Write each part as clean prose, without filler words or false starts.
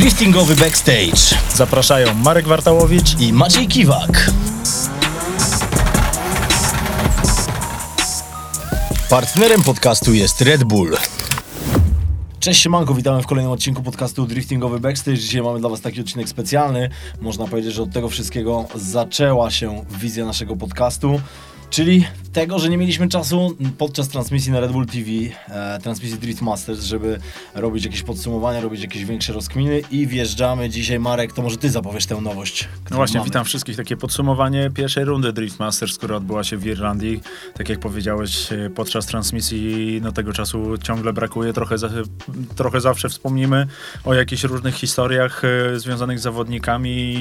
Driftingowy Backstage. Zapraszają Marek Wartałowicz i Maciej Kiwak. Partnerem podcastu jest Red Bull. Cześć siemanko, witamy w kolejnym odcinku podcastu Driftingowy Backstage. Dzisiaj mamy dla Was taki odcinek specjalny. Można powiedzieć, że od tego wszystkiego zaczęła się wizja naszego podcastu. Czyli tego, że nie mieliśmy czasu podczas transmisji na Red Bull TV, transmisji Drift Masters, żeby robić jakieś podsumowania, robić jakieś większe rozkminy i wjeżdżamy dzisiaj. Marek, to może Ty zapowiesz tę nowość. No właśnie, witam wszystkich. Takie podsumowanie pierwszej rundy Drift Masters, która odbyła się w Irlandii. Tak jak powiedziałeś, podczas transmisji no tego czasu ciągle brakuje. Trochę zawsze wspomnimy o jakichś różnych historiach związanych z zawodnikami,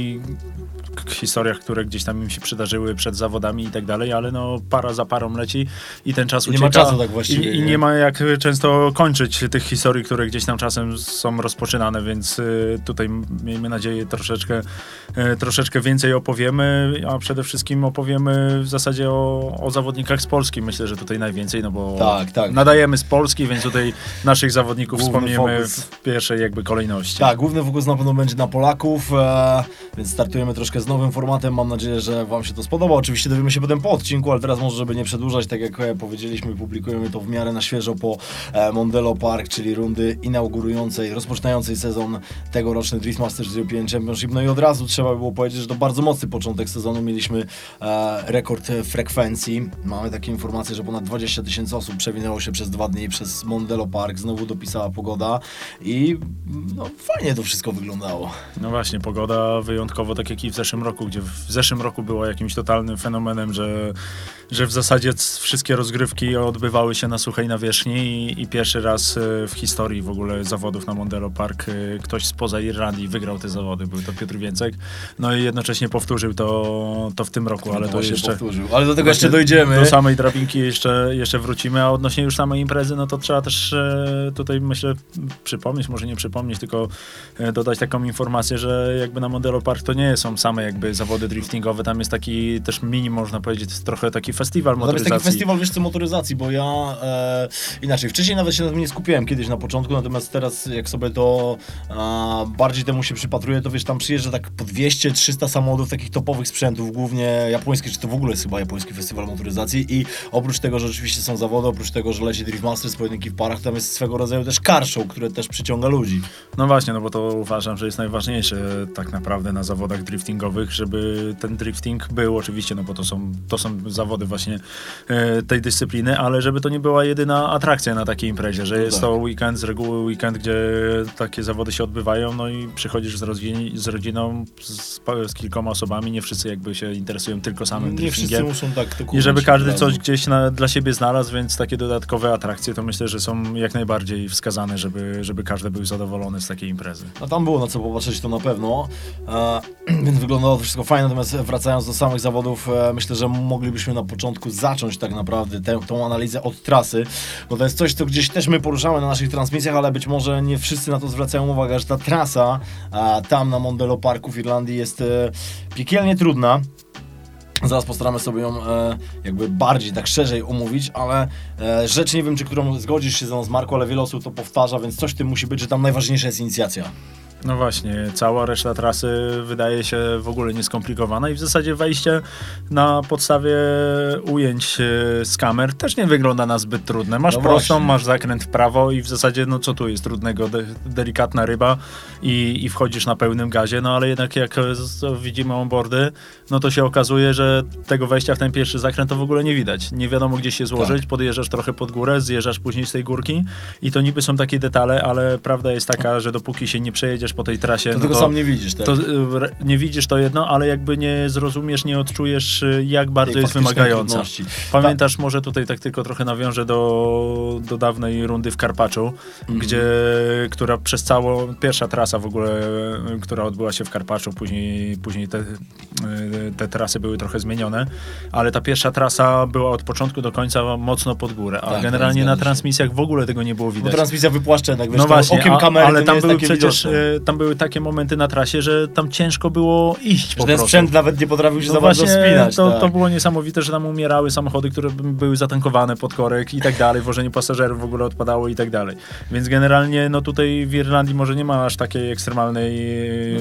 historiach, które gdzieś tam im się przydarzyły przed zawodami i tak dalej, ale no para za parą leci i ten czas ucieka. Nie ma czasu tak właściwie. I nie ma jak często kończyć tych historii, które gdzieś tam czasem są rozpoczynane, więc tutaj miejmy nadzieję troszeczkę więcej opowiemy, a przede wszystkim opowiemy w zasadzie o zawodnikach z Polski. Myślę, że tutaj najwięcej, no bo tak. Nadajemy z Polski, więc tutaj naszych zawodników główny wspomniemy fokus w pierwszej jakby kolejności. Tak, główny fokus na pewno będzie na Polaków, więc startujemy troszkę z nowym formatem. Mam nadzieję, że Wam się to spodoba. Oczywiście dowiemy się potem po odcinku, ale teraz może, żeby nie przedłużać, tak jak powiedzieliśmy, publikujemy to w miarę na świeżo po Mondello Park, czyli rundy inaugurującej, rozpoczynającej sezon tegoroczny Drift Masters European Championship. No i od razu trzeba było powiedzieć, że to bardzo mocny początek sezonu. Mieliśmy rekord frekwencji. Mamy takie informacje, że ponad 20,000 osób przewinęło się przez 2 dni przez Mondello Park. Znowu dopisała pogoda i no, fajnie to wszystko wyglądało. No właśnie, pogoda wyjątkowo, tak jak i w zeszłym roku, gdzie w zeszłym roku była jakimś totalnym fenomenem, że w zasadzie wszystkie rozgrywki odbywały się na suchej nawierzchni i pierwszy raz w historii w ogóle zawodów na Mondello Park ktoś spoza Irlandii wygrał te zawody. Był to Piotr Wieńcek. No i jednocześnie powtórzył to w tym roku, ale to jeszcze powtórzył. Ale do tego jeszcze dojdziemy. Do samej drabinki jeszcze wrócimy, a odnośnie już samej imprezy, no to trzeba też tutaj myślę przypomnieć, może nie przypomnieć, tylko dodać taką informację, że jakby na Mondello Park to nie są same jakby zawody driftingowe, tam jest taki też mini, można powiedzieć, trochę taki festiwal motoryzacji. To jest taki festiwal, wiesz co, motoryzacji, bo ja inaczej, wcześniej nawet się na tym nie skupiałem kiedyś na początku, natomiast teraz jak sobie to bardziej temu się przypatruję, to wiesz, tam przyjeżdża tak po 200-300 samochodów, takich topowych sprzętów, głównie japońskich, czy to w ogóle jest chyba japoński festiwal motoryzacji i oprócz tego, że oczywiście są zawody, oprócz tego, że leci Drift Masters, pojedynki w parach, tam jest swego rodzaju też car show, które też przyciąga ludzi. No właśnie, no bo to uważam, że jest najważniejsze tak naprawdę na zawodach driftingowych, żeby ten drifting był oczywiście, no bo to są zawody właśnie tej dyscypliny, ale żeby to nie była jedyna atrakcja na takiej imprezie, że jest to weekend, z reguły weekend, gdzie takie zawody się odbywają, no i przychodzisz z rodziną, z kilkoma osobami, nie wszyscy jakby się interesują tylko samym driftingiem. Nie wszyscy muszą tak tylko. I żeby każdy coś gdzieś dla siebie znalazł, więc takie dodatkowe atrakcje to myślę, że są jak najbardziej wskazane, żeby każdy był zadowolony z takiej imprezy. No tam było na co popatrzeć, to na pewno, więc wyglądało to wszystko fajnie, natomiast wracając do samych zawodów, myślę, że moglibyśmy na początku zacząć tak naprawdę tą analizę od trasy, bo to jest coś, co gdzieś też my poruszamy na naszych transmisjach, ale być może nie wszyscy na to zwracają uwagę, że ta trasa tam na Mondello Parku w Irlandii jest piekielnie trudna. Zaraz postaramy sobie ją jakby bardziej, tak szerzej omówić, ale rzecz nie wiem, czy którą zgodzisz się ze mną, Marku, ale wiele osób to powtarza, więc coś w tym musi być, że tam najważniejsza jest inicjacja. No właśnie, cała reszta trasy wydaje się w ogóle nieskomplikowana i w zasadzie wejście na podstawie ujęć z kamer też nie wygląda na zbyt trudne. Masz prostą, masz zakręt w prawo i w zasadzie no co tu jest trudnego, delikatna ryba i wchodzisz na pełnym gazie, no ale jednak jak widzimy onboardy, no to się okazuje, że tego wejścia w ten pierwszy zakręt to w ogóle nie widać. Nie wiadomo gdzie się złożyć, tak. Podjeżdżasz trochę pod górę, zjeżdżasz później z tej górki i to niby są takie detale, ale prawda jest taka, że dopóki się nie przejedziesz po tej trasie, to no tego sam nie widzisz, tak? Nie widzisz to jedno, ale jakby nie zrozumiesz, nie odczujesz, jak bardzo jest wymagająca. Pamiętasz, może tutaj tak tylko trochę nawiążę do dawnej rundy w Karpaczu, która przez całą, pierwsza trasa w ogóle, która odbyła się w Karpaczu, później te trasy były trochę zmienione, ale ta pierwsza trasa była od początku do końca mocno pod górę, a tak, generalnie na transmisjach w ogóle tego nie było widać. Bo transmisja wypłaszcza jednak, wiesz, no właśnie, okiem kamery, ale tam były przecież widoczne. tam były takie momenty na trasie, że tam ciężko było iść. Że ten sprzęt nawet nie potrafił się za bardzo wspinać. To było niesamowite, że tam umierały samochody, które były zatankowane pod korek i tak dalej, wożenie pasażerów w ogóle odpadało i tak dalej. Więc generalnie no tutaj w Irlandii może nie ma aż takiej ekstremalnej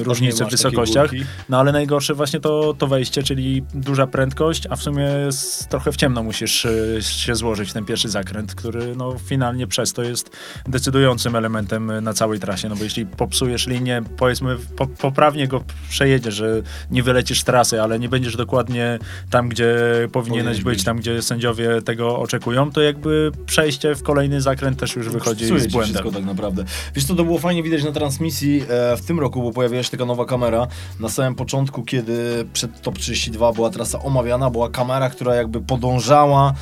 różnicy w wysokościach, no ale najgorsze właśnie to wejście, czyli duża prędkość, a w sumie trochę w ciemno musisz się złożyć ten pierwszy zakręt, który no finalnie przez to jest decydującym elementem na całej trasie, no bo jeśli popsujesz linię, powiedzmy poprawnie go przejedziesz, że nie wylecisz z trasy, ale nie będziesz dokładnie tam, gdzie powinieneś być, tam gdzie sędziowie tego oczekują, to jakby przejście w kolejny zakręt też już wychodzi z błędem. Wszystko tak naprawdę. Wiesz co, to było fajnie widać na transmisji w tym roku, bo pojawiła się taka nowa kamera. Na samym początku, kiedy przed Top 32 była trasa omawiana, była kamera, która jakby podążała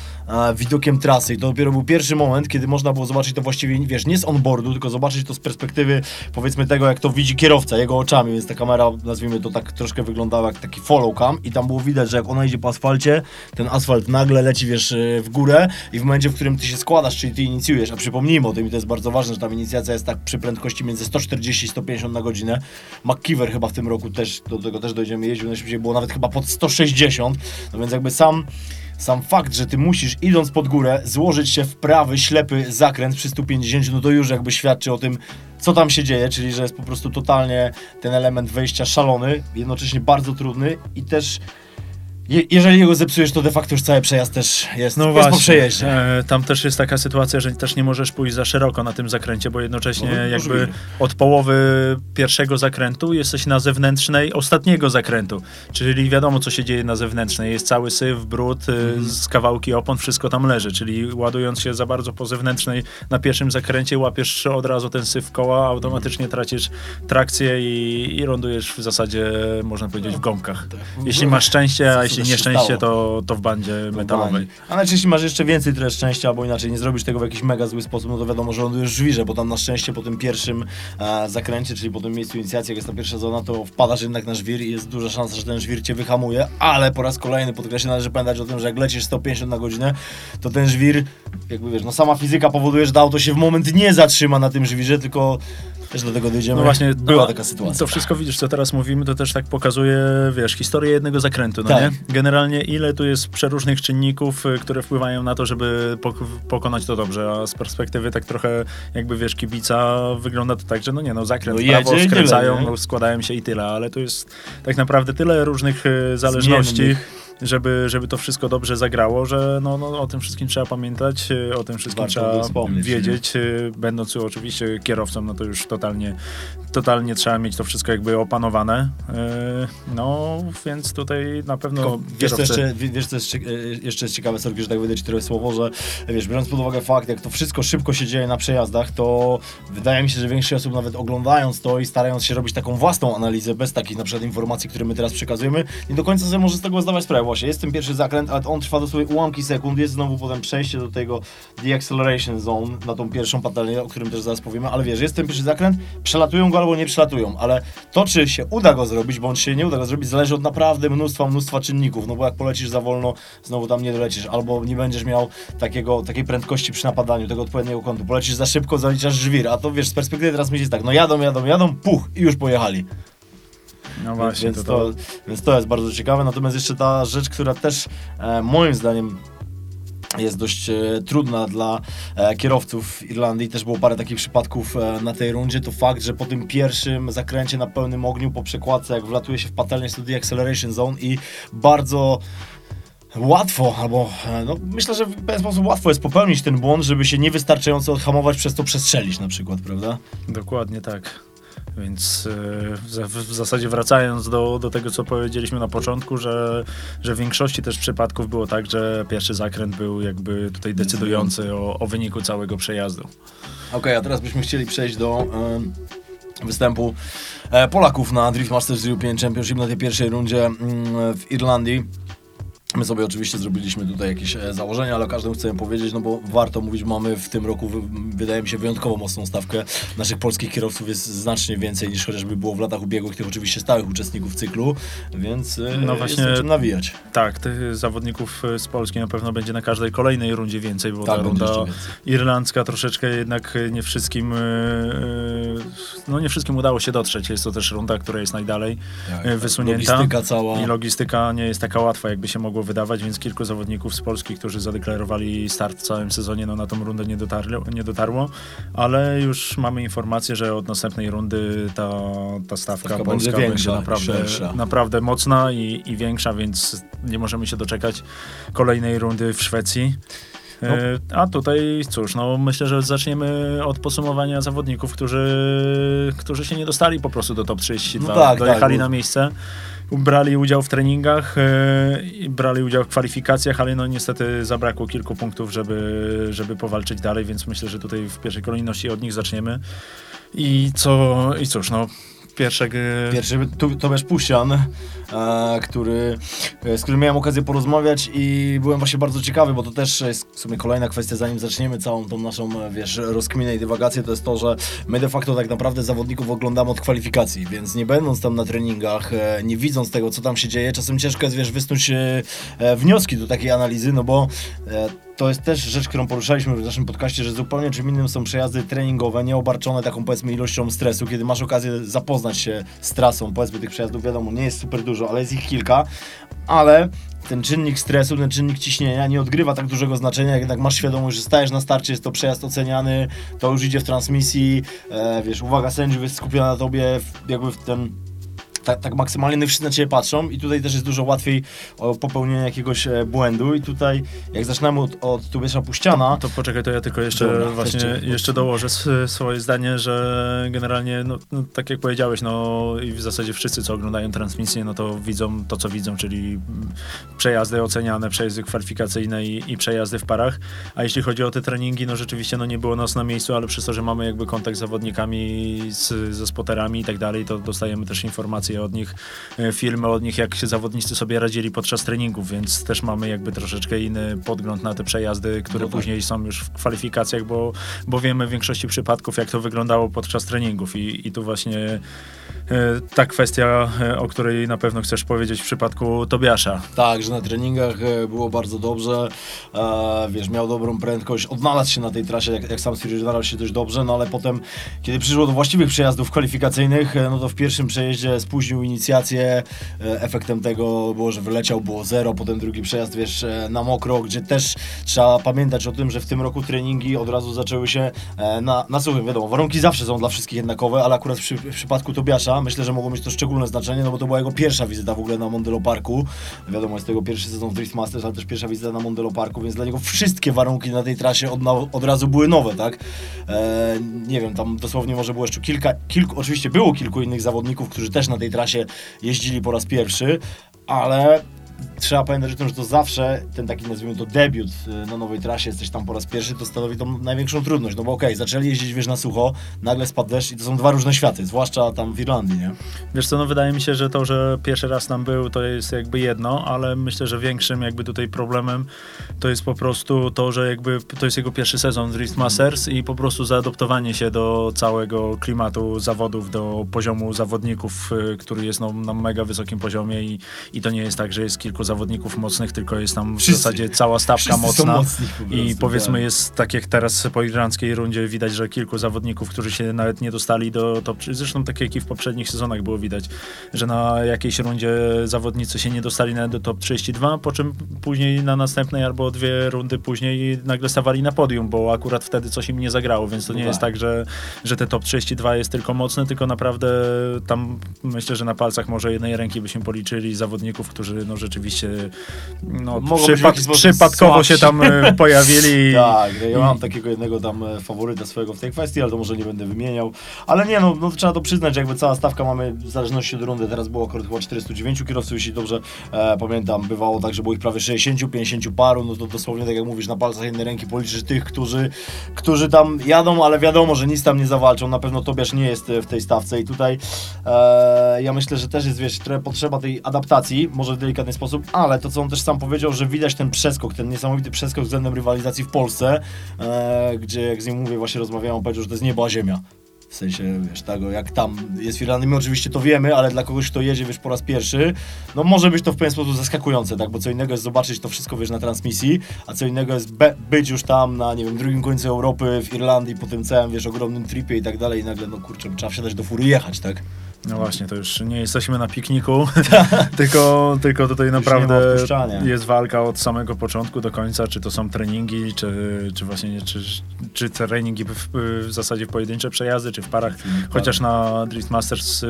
widokiem trasy i to dopiero był pierwszy moment, kiedy można było zobaczyć to właściwie, wiesz, nie z onboardu, tylko zobaczyć to z perspektywy, powiedzmy, tego, jak to widzi kierowca, jego oczami, więc ta kamera, nazwijmy to tak, troszkę wyglądała jak taki follow cam i tam było widać, że jak ona idzie po asfalcie, ten asfalt nagle leci, wiesz, w górę i w momencie, w którym ty się składasz, czyli ty inicjujesz, a przypomnijmy o tym, i to jest bardzo ważne, że tam inicjacja jest tak przy prędkości między 140 i 150 na godzinę. McKeever chyba w tym roku też, do tego też dojdziemy, jeździł najszybciej, było nawet chyba pod 160, no więc jakby sam fakt, że ty musisz, idąc pod górę, złożyć się w prawy, ślepy zakręt przy 150, no to już jakby świadczy o tym, co tam się dzieje, czyli że jest po prostu totalnie ten element wejścia szalony, jednocześnie bardzo trudny i też jeżeli jego zepsujesz, to de facto już cały przejazd też jest, no jest po przejeździe. Tam też jest taka sytuacja, że też nie możesz pójść za szeroko na tym zakręcie, bo jednocześnie jakby od połowy pierwszego zakrętu jesteś na zewnętrznej ostatniego zakrętu. Czyli wiadomo, co się dzieje na zewnętrznej. Jest cały syf, brud, z kawałki opon, wszystko tam leży. Czyli ładując się za bardzo po zewnętrznej na pierwszym zakręcie, łapiesz od razu ten syf koła, automatycznie tracisz trakcję i lądujesz w zasadzie, można powiedzieć, w gąbkach. Jeśli masz szczęście, a jeśli nieszczęście, to w bandzie metalowej. A nawet jeśli masz jeszcze więcej trochę szczęścia, albo inaczej nie zrobisz tego w jakiś mega zły sposób, no to wiadomo, że on już żwirze, bo tam na szczęście po tym pierwszym zakręcie, czyli po tym miejscu inicjacji, jak jest ta pierwsza zona, to wpadasz jednak na żwir i jest duża szansa, że ten żwir cię wyhamuje, ale po raz kolejny podkreślę, należy pamiętać o tym, że jak lecisz 150 na godzinę, to ten żwir, jakby wiesz, no sama fizyka powoduje, że auto się w moment nie zatrzyma na tym żwirze, tylko też do tego dojdziemy. No właśnie, była taka sytuacja. To wszystko widzisz, co teraz mówimy, to też tak pokazuje, wiesz, historię jednego zakrętu, no tak. Nie? Generalnie ile tu jest przeróżnych czynników, które wpływają na to, żeby pokonać to dobrze, a z perspektywy tak trochę jakby, wiesz, kibica wygląda to tak, że no nie, no zakręt, no prawo, skręcają, tyle, no, składają się i tyle, ale tu jest tak naprawdę tyle różnych zależności, zmiennych. Żeby to wszystko dobrze zagrało, że no, o tym wszystkim trzeba pamiętać, o tym wszystkim trzeba wiedzieć, będąc oczywiście kierowcą, no to już totalnie trzeba mieć to wszystko jakby opanowane, no więc tutaj na pewno kierowcy... Wiesz co jest ciekawe, sorki, że tak wydaje ci trochę słowo, że wiesz, biorąc pod uwagę fakt, jak to wszystko szybko się dzieje na przejazdach, to wydaje mi się, że większość osób nawet oglądając to i starając się robić taką własną analizę, bez takich na przykład informacji, które my teraz przekazujemy, nie do końca sobie może z tego zdawać sprawę. Właśnie, jest ten pierwszy zakręt, ale on trwa dosłownie ułamki sekund, jest znowu potem przejście do tego de-acceleration zone, na tą pierwszą patelnię, o którym też zaraz powiemy, ale wiesz, jest ten pierwszy zakręt, przelatują go albo nie przelatują, ale to, czy się uda go zrobić, bądź się nie uda go zrobić, zależy od naprawdę mnóstwa czynników, no bo jak polecisz za wolno, znowu tam nie dolecisz, albo nie będziesz miał takiej prędkości przy napadaniu, tego odpowiedniego kątu, polecisz za szybko, zaliczasz żwir, a to wiesz, z perspektywy teraz myślisz tak, no jadą, puch i już pojechali. No właśnie, więc to jest bardzo ciekawe, natomiast jeszcze ta rzecz, która też moim zdaniem jest dość trudna dla kierowców w Irlandii, też było parę takich przypadków na tej rundzie, to fakt, że po tym pierwszym zakręcie na pełnym ogniu po przekładce, jak wlatuje się w patelnię, to acceleration zone i bardzo łatwo, albo no, myślę, że w pewien sposób łatwo jest popełnić ten błąd, żeby się niewystarczająco odhamować, przez to przestrzelić na przykład, prawda? Dokładnie tak. Więc w zasadzie wracając do tego, co powiedzieliśmy na początku, że w większości też przypadków było tak, że pierwszy zakręt był jakby tutaj decydujący o wyniku całego przejazdu. Okej, a teraz byśmy chcieli przejść do występu Polaków na Drift Masters European Championship, na tej pierwszej rundzie w Irlandii. My sobie oczywiście zrobiliśmy tutaj jakieś założenia, ale o każdym chcę powiedzieć, no bo warto mówić, mamy w tym roku, wydaje mi się, wyjątkowo mocną stawkę. Naszych polskich kierowców jest znacznie więcej niż chociażby było w latach ubiegłych, tych oczywiście stałych uczestników cyklu, więc no właśnie, jest na czym nawijać. Tak, tych zawodników z Polski na pewno będzie na każdej kolejnej rundzie więcej, bo tak, ta runda irlandzka troszeczkę jednak nie wszystkim, udało się dotrzeć. Jest to też runda, która jest najdalej wysunięta. Logistyka cała. I logistyka nie jest taka łatwa, jakby się mogło wydawać, więc kilku zawodników z Polski, którzy zadeklarowali start w całym sezonie, no na tą rundę nie dotarło, ale już mamy informację, że od następnej rundy ta stawka polska będzie naprawdę mocna i większa, więc nie możemy się doczekać kolejnej rundy w Szwecji. No. A tutaj cóż, no myślę, że zaczniemy od podsumowania zawodników, którzy się nie dostali po prostu do top 32, dojechali na miejsce. Brali udział w treningach, brali udział w kwalifikacjach, ale no niestety zabrakło kilku punktów, żeby powalczyć dalej, więc myślę, że tutaj w pierwszej kolejności od nich zaczniemy. Pierwszy Tobiasz Puścian, z którym miałem okazję porozmawiać i byłem właśnie bardzo ciekawy, bo to też jest w sumie kolejna kwestia, zanim zaczniemy całą tą naszą, rozkminę i dywagację, to jest to, że my de facto tak naprawdę zawodników oglądamy od kwalifikacji, więc nie będąc tam na treningach, nie widząc tego, co tam się dzieje, czasem ciężko jest, wysnuć wnioski do takiej analizy, no bo to jest też rzecz, którą poruszaliśmy w naszym podcaście, że zupełnie czym innym są przejazdy treningowe, nieobarczone taką, powiedzmy, ilością stresu, kiedy masz okazję zapoznać się z trasą, powiedzmy, tych przejazdów, wiadomo, nie jest super dużo, ale jest ich kilka, ale ten czynnik stresu, ten czynnik ciśnienia nie odgrywa tak dużego znaczenia, jak jednak masz świadomość, że stajesz na starcie, jest to przejazd oceniany, to już idzie w transmisji, uwaga sędziów jest skupiona na tobie, tak maksymalnie wszyscy na ciebie patrzą i tutaj też jest dużo łatwiej popełnienia jakiegoś błędu i tutaj jak zaczynamy od Tobiasza Puściana... To poczekaj, to ja tylko jeszcze dołożę swoje zdanie, że generalnie, no, tak jak powiedziałeś, no i w zasadzie wszyscy, co oglądają transmisję, no to widzą to, co widzą, czyli przejazdy oceniane, przejazdy kwalifikacyjne i przejazdy w parach, a jeśli chodzi o te treningi, no rzeczywiście no nie było nas na miejscu, ale przez to, że mamy jakby kontakt z zawodnikami, ze spoterami i tak dalej, to dostajemy też informacje od nich, filmy od nich, jak się zawodnicy sobie radzili podczas treningów, więc też mamy jakby troszeczkę inny podgląd na te przejazdy, które później są już w kwalifikacjach, bo wiemy w większości przypadków, jak to wyglądało podczas treningów i tu właśnie ta kwestia, o której na pewno chcesz powiedzieć w przypadku Tobiasza. Tak, że na treningach było bardzo dobrze, miał dobrą prędkość, odnalazł się na tej trasie, jak sam stwierdził, odnalazł się dość dobrze, no ale potem, kiedy przyszło do właściwych przejazdów kwalifikacyjnych, no to w pierwszym przejeździe spóźnił inicjację, efektem tego było, że wyleciał, było zero, potem drugi przejazd, na mokro, gdzie też trzeba pamiętać o tym, że w tym roku treningi od razu zaczęły się na suchym, wiadomo, warunki zawsze są dla wszystkich jednakowe, ale akurat w przypadku Tobiasza myślę, że mogło mieć to szczególne znaczenie, no bo to była jego pierwsza wizyta w ogóle na Mondello Parku, wiadomo, jest tego pierwszy sezon w Drift Masters, ale też pierwsza wizyta na Mondello Parku, więc dla niego wszystkie warunki na tej trasie od razu były nowe, tak? Nie wiem, tam dosłownie może było jeszcze oczywiście było kilku innych zawodników, którzy też na tej trasie jeździli po raz pierwszy, ale trzeba pamiętać o tym, że to zawsze ten taki, nazwijmy to, debiut na nowej trasie, jesteś tam po raz pierwszy, to stanowi tą największą trudność, no bo okej, zaczęli jeździć, na sucho, nagle spadł deszcz i to są dwa różne światy, zwłaszcza tam w Irlandii, nie? Wiesz co, no wydaje mi się, że to, że pierwszy raz tam był, to jest jakby jedno, ale myślę, że większym jakby tutaj problemem to jest po prostu to, że jakby to jest jego pierwszy sezon Drift Masters i po prostu zaadoptowanie się do całego klimatu zawodów, do poziomu zawodników, który jest na mega wysokim poziomie i to nie jest tak, że jest kilku zawodników mocnych, tylko jest tam w zasadzie cała stawka mocna i powiedzmy jest, tak jak teraz po irlandzkiej rundzie widać, że kilku zawodników, którzy się nawet nie dostali do top, zresztą tak jak i w poprzednich sezonach było widać, że na jakiejś rundzie zawodnicy się nie dostali nawet do top 32, po czym później na następnej albo dwie rundy później nagle stawali na podium, bo akurat wtedy coś im nie zagrało, więc to nie jest tak, że te top 32 jest tylko mocne, tylko naprawdę tam myślę, że na palcach może jednej ręki byśmy policzyli zawodników, którzy no rzeczywiście przypadkowo się tam pojawili. Tak, ja mam takiego jednego tam faworyta swojego w tej kwestii, ale to może nie będę wymieniał. Ale nie, no trzeba to przyznać, że jakby cała stawka mamy w zależności od rundy. Teraz było około 409 kierowców, jeśli dobrze pamiętam. Bywało tak, że było ich prawie 60, 50 paru. No to dosłownie, tak jak mówisz, na palcach jednej ręki policzysz tych, którzy tam jadą, ale wiadomo, że nic tam nie zawalczą. Na pewno Tobiasz nie jest w tej stawce i tutaj ja myślę, że też jest, trochę potrzeba tej adaptacji. Może w delikatny sposób sposób, ale to, co on też sam powiedział, że widać ten przeskok, ten niesamowity przeskok względem rywalizacji w Polsce, gdzie jak z nim mówię, właśnie rozmawiałem, on powiedział, że to jest niebo a ziemia. W sensie, wiesz, tego, jak tam jest w Irlandii, my oczywiście to wiemy, ale dla kogoś, kto jedzie, wiesz, po raz pierwszy, no może być to w pewien sposób zaskakujące, tak, bo co innego jest zobaczyć to wszystko, wiesz, na transmisji, a co innego jest być już tam na, nie wiem, drugim końcu Europy, w Irlandii, po tym całym, wiesz, ogromnym tripie i tak dalej i nagle, no kurczę, trzeba wsiadać do fury i jechać, tak? No właśnie, to już nie jesteśmy na pikniku, tylko tutaj naprawdę jest walka od samego początku do końca, czy to są treningi, czy treningi w zasadzie w pojedyncze przejazdy, czy w parach, chociaż na Drift Masters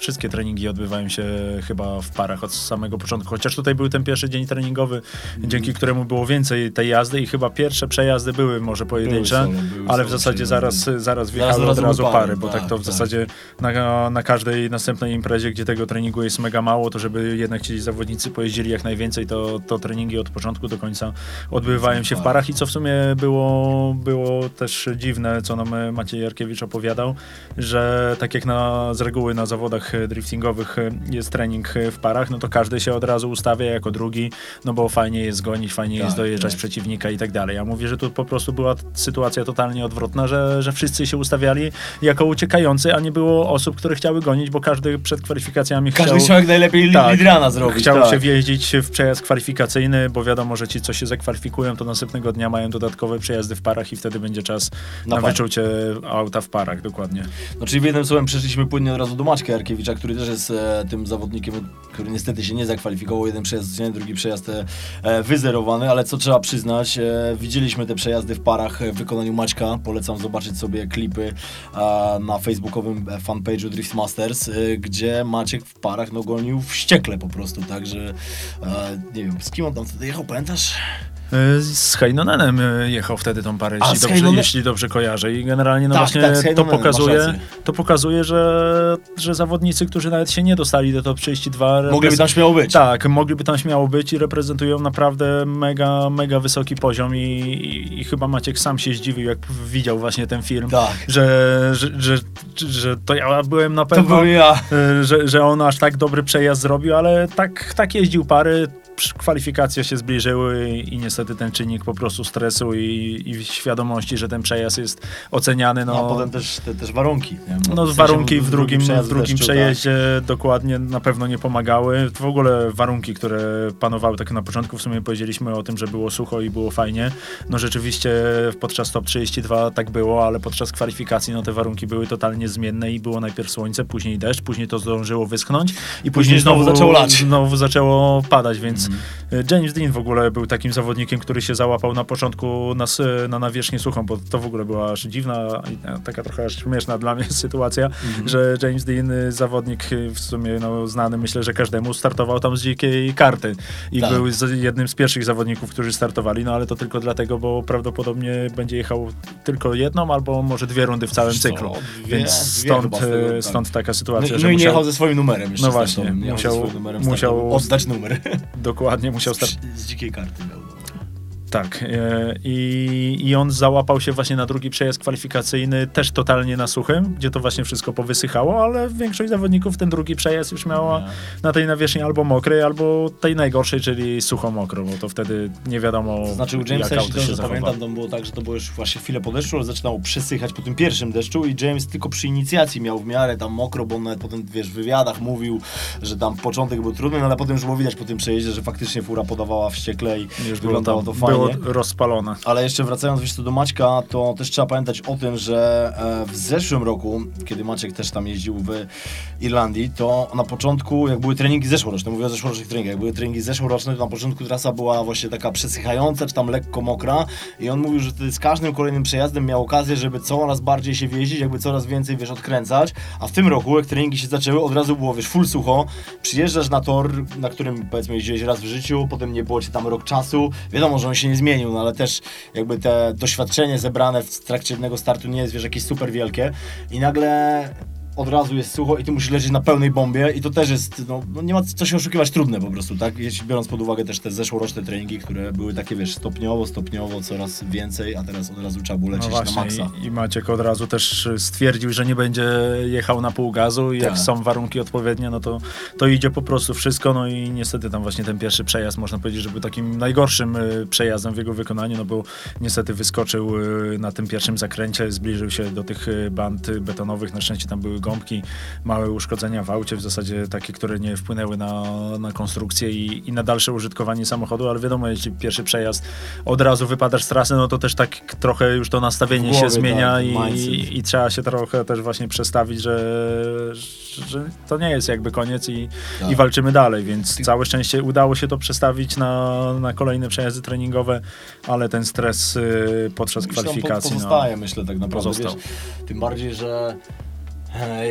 wszystkie treningi odbywają się chyba w parach od samego początku, chociaż tutaj był ten pierwszy dzień treningowy, dzięki któremu było więcej tej jazdy i chyba pierwsze przejazdy były może pojedyncze, ale w zasadzie zaraz wjechały od razu pary, bo tak to w zasadzie na każdej następnej imprezie, gdzie tego treningu jest mega mało, to żeby jednak ci zawodnicy pojeździli jak najwięcej, to treningi od początku do końca odbywają się w parach i co w sumie było też dziwne, co nam Maciej Jarkiewicz opowiadał, że tak jak z reguły na zawodach driftingowych jest trening w parach, no to każdy się od razu ustawia jako drugi, no bo fajnie jest gonić, fajnie jest dojeżdżać przeciwnika i tak dalej. Ja mówię, że tu po prostu była sytuacja totalnie odwrotna, że wszyscy się ustawiali jako uciekający, a nie było osób, które chciały gonić, bo każdy przed kwalifikacjami chciał jak najlepiej lidrana zrobić. Chciał się wjeździć w przejazd kwalifikacyjny, bo wiadomo, że ci, co się zakwalifikują, to następnego dnia mają dodatkowe przejazdy w parach i wtedy będzie czas na wyczucie auta w parach, dokładnie. No czyli w jednym słowem przeszliśmy płynnie od razu do Maćka Jarkiewicza, który też jest tym zawodnikiem, który niestety się nie zakwalifikował. Jeden przejazd, drugi przejazd wyzerowany, ale co trzeba przyznać, widzieliśmy te przejazdy w parach w wykonaniu Maćka. Polecam zobaczyć sobie klipy na facebookowym fanpage'u Drift Masters, gdzie Maciek w parach no gonił wściekle po prostu, także nie wiem, z kim on tam wtedy jechał, pamiętasz? Z Heinonenem jechał wtedy tą parę, jeśli dobrze kojarzę i generalnie no tak, właśnie tak, to pokazuje, że zawodnicy, którzy nawet się nie dostali do top 32 mogliby tam śmiało być. Tak, mogliby tam śmiało być i reprezentują naprawdę mega, mega wysoki poziom i chyba Maciek sam się zdziwił, jak widział właśnie ten film, tak. że to ja byłem na pewno, ja. Że on aż tak dobry przejazd zrobił, ale tak jeździł pary, kwalifikacje się zbliżyły i niestety ten czynnik po prostu stresu i świadomości, że ten przejazd jest oceniany. No, a potem też warunki. No warunki w drugim przejeździe dokładnie na pewno nie pomagały. W ogóle warunki, które panowały tak na początku, w sumie powiedzieliśmy o tym, że było sucho i było fajnie. No rzeczywiście podczas top 32 tak było, ale podczas kwalifikacji no te warunki były totalnie zmienne i było najpierw słońce, później deszcz, później to zdążyło wyschnąć i później znowu zaczęło lać. Znowu zaczęło padać, więc James Dean w ogóle był takim zawodnikiem, który się załapał na początku na nawierzchnię suchą, bo to w ogóle była aż dziwna, taka trochę aż śmieszna dla mnie sytuacja, że James Dean, zawodnik w sumie no, znany, myślę, że każdemu, startował tam z dzikiej karty i tak. Był jednym z pierwszych zawodników, którzy startowali, no ale to tylko dlatego, bo prawdopodobnie będzie jechał tylko jedną albo może dwie rundy w całym cyklu, więc stąd taka sytuacja. No, że i nie jechał ze swoim numerem jeszcze. No właśnie, musiał oddać numer. Dokładnie, musiał z dzikiej karty miał. Tak. I on załapał się właśnie na drugi przejazd kwalifikacyjny, też totalnie na suchym, gdzie to właśnie wszystko powysychało, ale większość zawodników ten drugi przejazd już miała na tej nawierzchni albo mokrej, albo tej najgorszej, czyli sucho-mokro, bo to wtedy nie wiadomo, to znaczy u Jamesa, jeśli dobrze pamiętam, to było tak, że to było już właśnie chwilę po deszczu, ale zaczynało przesychać po tym pierwszym deszczu i James tylko przy inicjacji miał w miarę tam mokro, bo on nawet potem, wiesz, w wywiadach mówił, że tam początek był trudny, ale potem już było widać po tym przejeździe, że faktycznie fura podawała wściekle i już wyglądało to fajnie. Rozpalone. Ale jeszcze wracając wiesz, do Maćka, to też trzeba pamiętać o tym, że w zeszłym roku, kiedy Maciek też tam jeździł w Irlandii, to na początku, jak były treningi zeszłoroczne, mówię o zeszłorocznych treningach, jak były treningi zeszłoroczne, to na początku trasa była właśnie taka przesychająca, czy tam lekko mokra i on mówił, że wtedy z każdym kolejnym przejazdem miał okazję, żeby coraz bardziej się wjeździć, jakby coraz więcej, wiesz, odkręcać, a w tym roku, jak treningi się zaczęły, od razu było, wiesz, full sucho, przyjeżdżasz na tor, na którym, powiedzmy, jeździłeś raz w życiu, potem nie było cię tam rok czasu, wiadomo, że on się nie zmienił, no ale też jakby te doświadczenie zebrane w trakcie jednego startu nie jest, wiesz, jakieś super wielkie i nagle od razu jest sucho i ty musisz lecieć na pełnej bombie i to też jest, no nie ma co się oszukiwać, trudne po prostu, tak? Jeśli biorąc pod uwagę też te zeszłoroczne treningi, które były takie, wiesz, stopniowo, coraz więcej, a teraz od razu trzeba było lecieć no na maksa. I Maciek od razu też stwierdził, że nie będzie jechał na pół gazu i jak są warunki odpowiednie, no to idzie po prostu wszystko, no i niestety tam właśnie ten pierwszy przejazd, można powiedzieć, że był takim najgorszym przejazdem w jego wykonaniu, no bo niestety wyskoczył na tym pierwszym zakręcie, zbliżył się do tych band betonowych, na szczęście tam były gąbki, małe uszkodzenia w aucie, w zasadzie takie, które nie wpłynęły na konstrukcję i na dalsze użytkowanie samochodu, ale wiadomo, jeśli pierwszy przejazd od razu wypadasz z trasy, no to też tak trochę już to nastawienie głowie się zmienia i trzeba się trochę też właśnie przestawić, że to nie jest jakby koniec i walczymy dalej, więc całe szczęście udało się to przestawić na kolejne przejazdy treningowe, ale ten stres podczas kwalifikacji pozostaje, myślę, tak naprawdę, wiesz, tym bardziej, że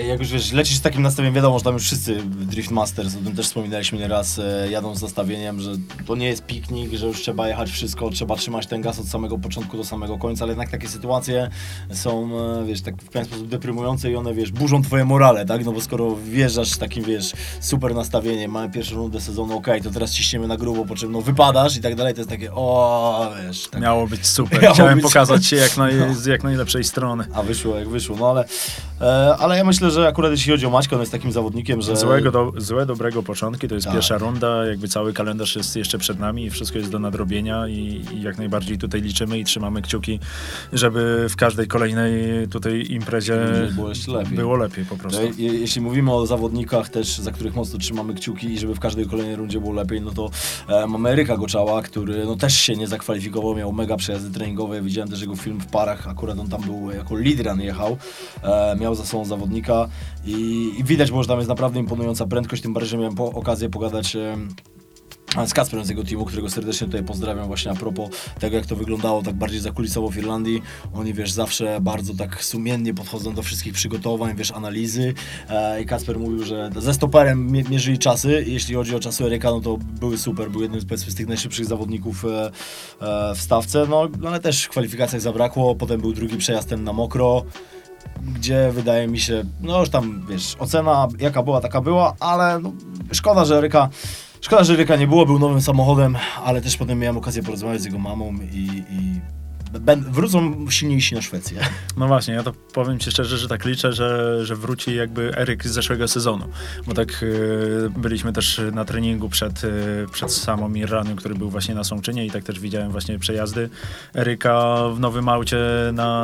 jak już wiesz, lecisz z takim nastawieniem, wiadomo, że tam już wszyscy w Drift Masters, o tym też wspominaliśmy nieraz, jadą z nastawieniem, że to nie jest piknik, że już trzeba jechać wszystko, trzeba trzymać ten gaz od samego początku do samego końca, ale jednak takie sytuacje są, wiesz, tak w pewien sposób deprymujące i one, wiesz, burzą twoje morale, tak? No bo skoro wjeżdżasz z takim, wiesz, super nastawieniem, mamy pierwszą rundę sezonu, okej, to teraz ciśniemy na grubo, po czym no wypadasz i tak dalej, to jest takie o, wiesz. Tak, miało być super, chciałem pokazać się z jak najlepszej strony. A wyszło jak wyszło, no ale ja myślę, że akurat jeśli chodzi o Maćka, on jest takim zawodnikiem, że... Złe, dobrego początki, to jest pierwsza runda, jakby cały kalendarz jest jeszcze przed nami i wszystko jest do nadrobienia i jak najbardziej tutaj liczymy i trzymamy kciuki, żeby w każdej kolejnej tutaj imprezie było lepiej po prostu. Jeśli mówimy o zawodnikach też, za których mocno trzymamy kciuki i żeby w każdej kolejnej rundzie było lepiej, no to mamy Eryka Goczała, który no też się nie zakwalifikował, miał mega przejazdy treningowe, widziałem też jego film w parach, akurat on tam był jako lead-run jechał, miał za sobą zawodnika i widać było, że tam jest naprawdę imponująca prędkość, tym bardziej, że miałem okazję pogadać z Kacperem z jego teamu, którego serdecznie tutaj pozdrawiam, właśnie a propos tego, jak to wyglądało tak bardziej zakulisowo w Irlandii. Oni, wiesz, zawsze bardzo tak sumiennie podchodzą do wszystkich przygotowań, wiesz, analizy i Kacper mówił, że ze stoperem mierzyli czasy i jeśli chodzi o czasy Eryka, no to były super, był jednym z tych najszybszych zawodników w stawce, no ale też w kwalifikacjach zabrakło, potem był drugi przejazd ten na mokro, gdzie wydaje mi się, no już tam, wiesz, ocena jaka była, taka była, ale no, szkoda, że Eryka nie było, był nowym samochodem, ale też potem miałem okazję porozmawiać z jego mamą i wrócą silniejsi na Szwecję. No właśnie, ja to powiem ci szczerze, że tak liczę, że wróci jakby Eryk z zeszłego sezonu, bo tak byliśmy też na treningu przed samą Irlandią, który był właśnie na Sączynie i tak też widziałem właśnie przejazdy Eryka w nowym aucie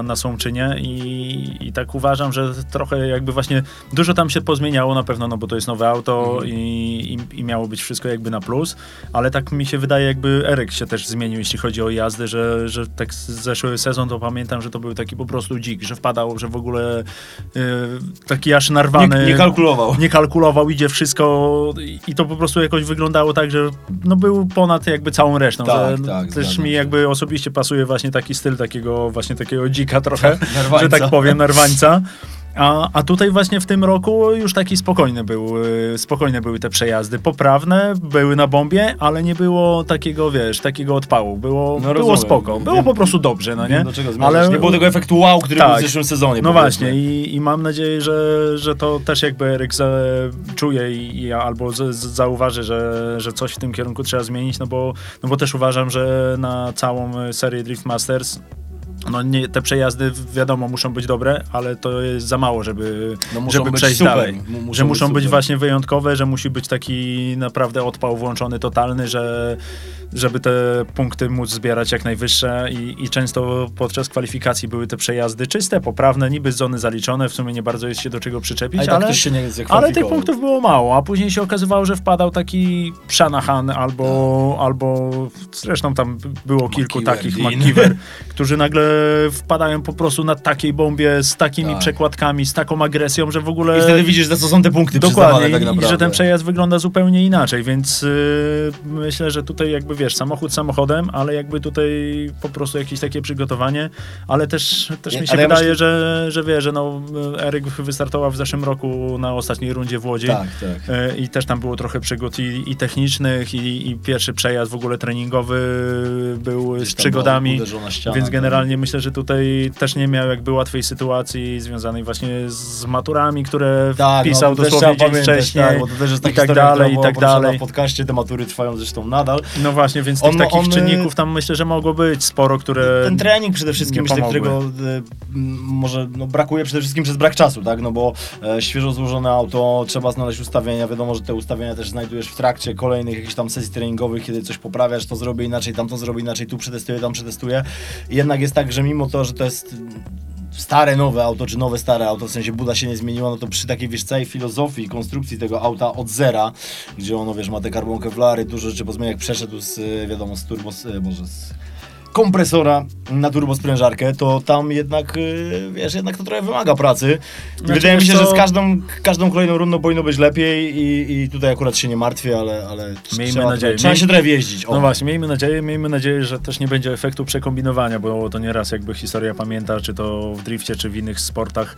na Sączynie i tak uważam, że trochę jakby właśnie dużo tam się pozmieniało na pewno, no bo to jest nowe auto i miało być wszystko jakby na plus, ale tak mi się wydaje, jakby Eryk się też zmienił, jeśli chodzi o jazdy, że tak zeszły sezon, to pamiętam, że to był taki po prostu dzik, że wpadał, że w ogóle taki aż narwany. Nie kalkulował, idzie wszystko i to po prostu jakoś wyglądało tak, że no był ponad jakby całą resztą. Tak, też mi jakby osobiście pasuje właśnie taki styl takiego dzika trochę, że tak powiem, narwańca. A tutaj właśnie w tym roku już taki spokojne były te przejazdy, poprawne, były na bombie, ale nie było takiego, wiesz, takiego odpału, było spoko, było po prostu dobrze, no nie? Ale nie było tego efektu wow, który był w zeszłym sezonie. No właśnie i mam nadzieję, że to też jakby Eryk czuje albo zauważy, że coś w tym kierunku trzeba zmienić, no bo też uważam, że na całą serię Drift Masters te przejazdy, wiadomo, muszą być dobre, ale to jest za mało, żeby przejść super dalej. Muszą być właśnie wyjątkowe, że musi być taki naprawdę odpał włączony, totalny, żeby te punkty móc zbierać jak najwyższe i często podczas kwalifikacji były te przejazdy czyste, poprawne, niby zony zaliczone, w sumie nie bardzo jest się do czego przyczepić, ale tych punktów było mało, a później się okazywało, że wpadał taki Shanahan albo zresztą tam było kilku takich McKeever, którzy nagle wpadają po prostu na takiej bombie, z takimi przekładkami, z taką agresją, że w ogóle... I wtedy widzisz, za co są te punkty przyznawane tak naprawdę. I że ten przejazd wygląda zupełnie inaczej, więc myślę, że tutaj jakby, wiesz, samochód samochodem, ale jakby tutaj po prostu jakieś takie przygotowanie, ale też mi się wydaje, że wie, że no Eryk wystartował w zeszłym roku na ostatniej rundzie w Łodzi i też tam było trochę przygód i technicznych i pierwszy przejazd w ogóle treningowy był z przygodami, więc generalnie myślę, że tutaj też nie miał jakby łatwej sytuacji związanej właśnie z maturami, które pisał dosłownie dzień wcześniej, bo to też jest taka historia, która była poruszona w podcaście, te matury trwają zresztą nadal. No właśnie, więc tych takich czynników tam myślę, że mogło być sporo, które... Ten trening przede wszystkim, myślę, którego może brakuje przede wszystkim przez brak czasu, tak? No bo świeżo złożone auto, trzeba znaleźć ustawienia, wiadomo, że te ustawienia też znajdujesz w trakcie kolejnych jakichś tam sesji treningowych, kiedy coś poprawiasz, to zrobię inaczej, tam to zrobię inaczej, tu przetestuję, tam przetestuję. Jednak jest tak, że mimo to, że to jest stare, nowe auto, czy nowe, stare auto, w sensie buda się nie zmieniła, no to przy takiej, wiesz, całej filozofii konstrukcji tego auta od zera, gdzie ono, wiesz, ma te carbon kevlary, dużo rzeczy po zmianach przeszedł z, wiadomo, z turbo, z kompresora na turbosprężarkę, to tam jednak, wiesz, jednak to trochę wymaga pracy. Znaczy, wydaje mi się, że z każdą kolejną rundą powinno być lepiej i tutaj akurat się nie martwię, ale trzeba się trochę jeździć. No właśnie, miejmy nadzieję, że też nie będzie efektu przekombinowania, bo to nieraz jakby historia pamięta, czy to w drifcie, czy w innych sportach,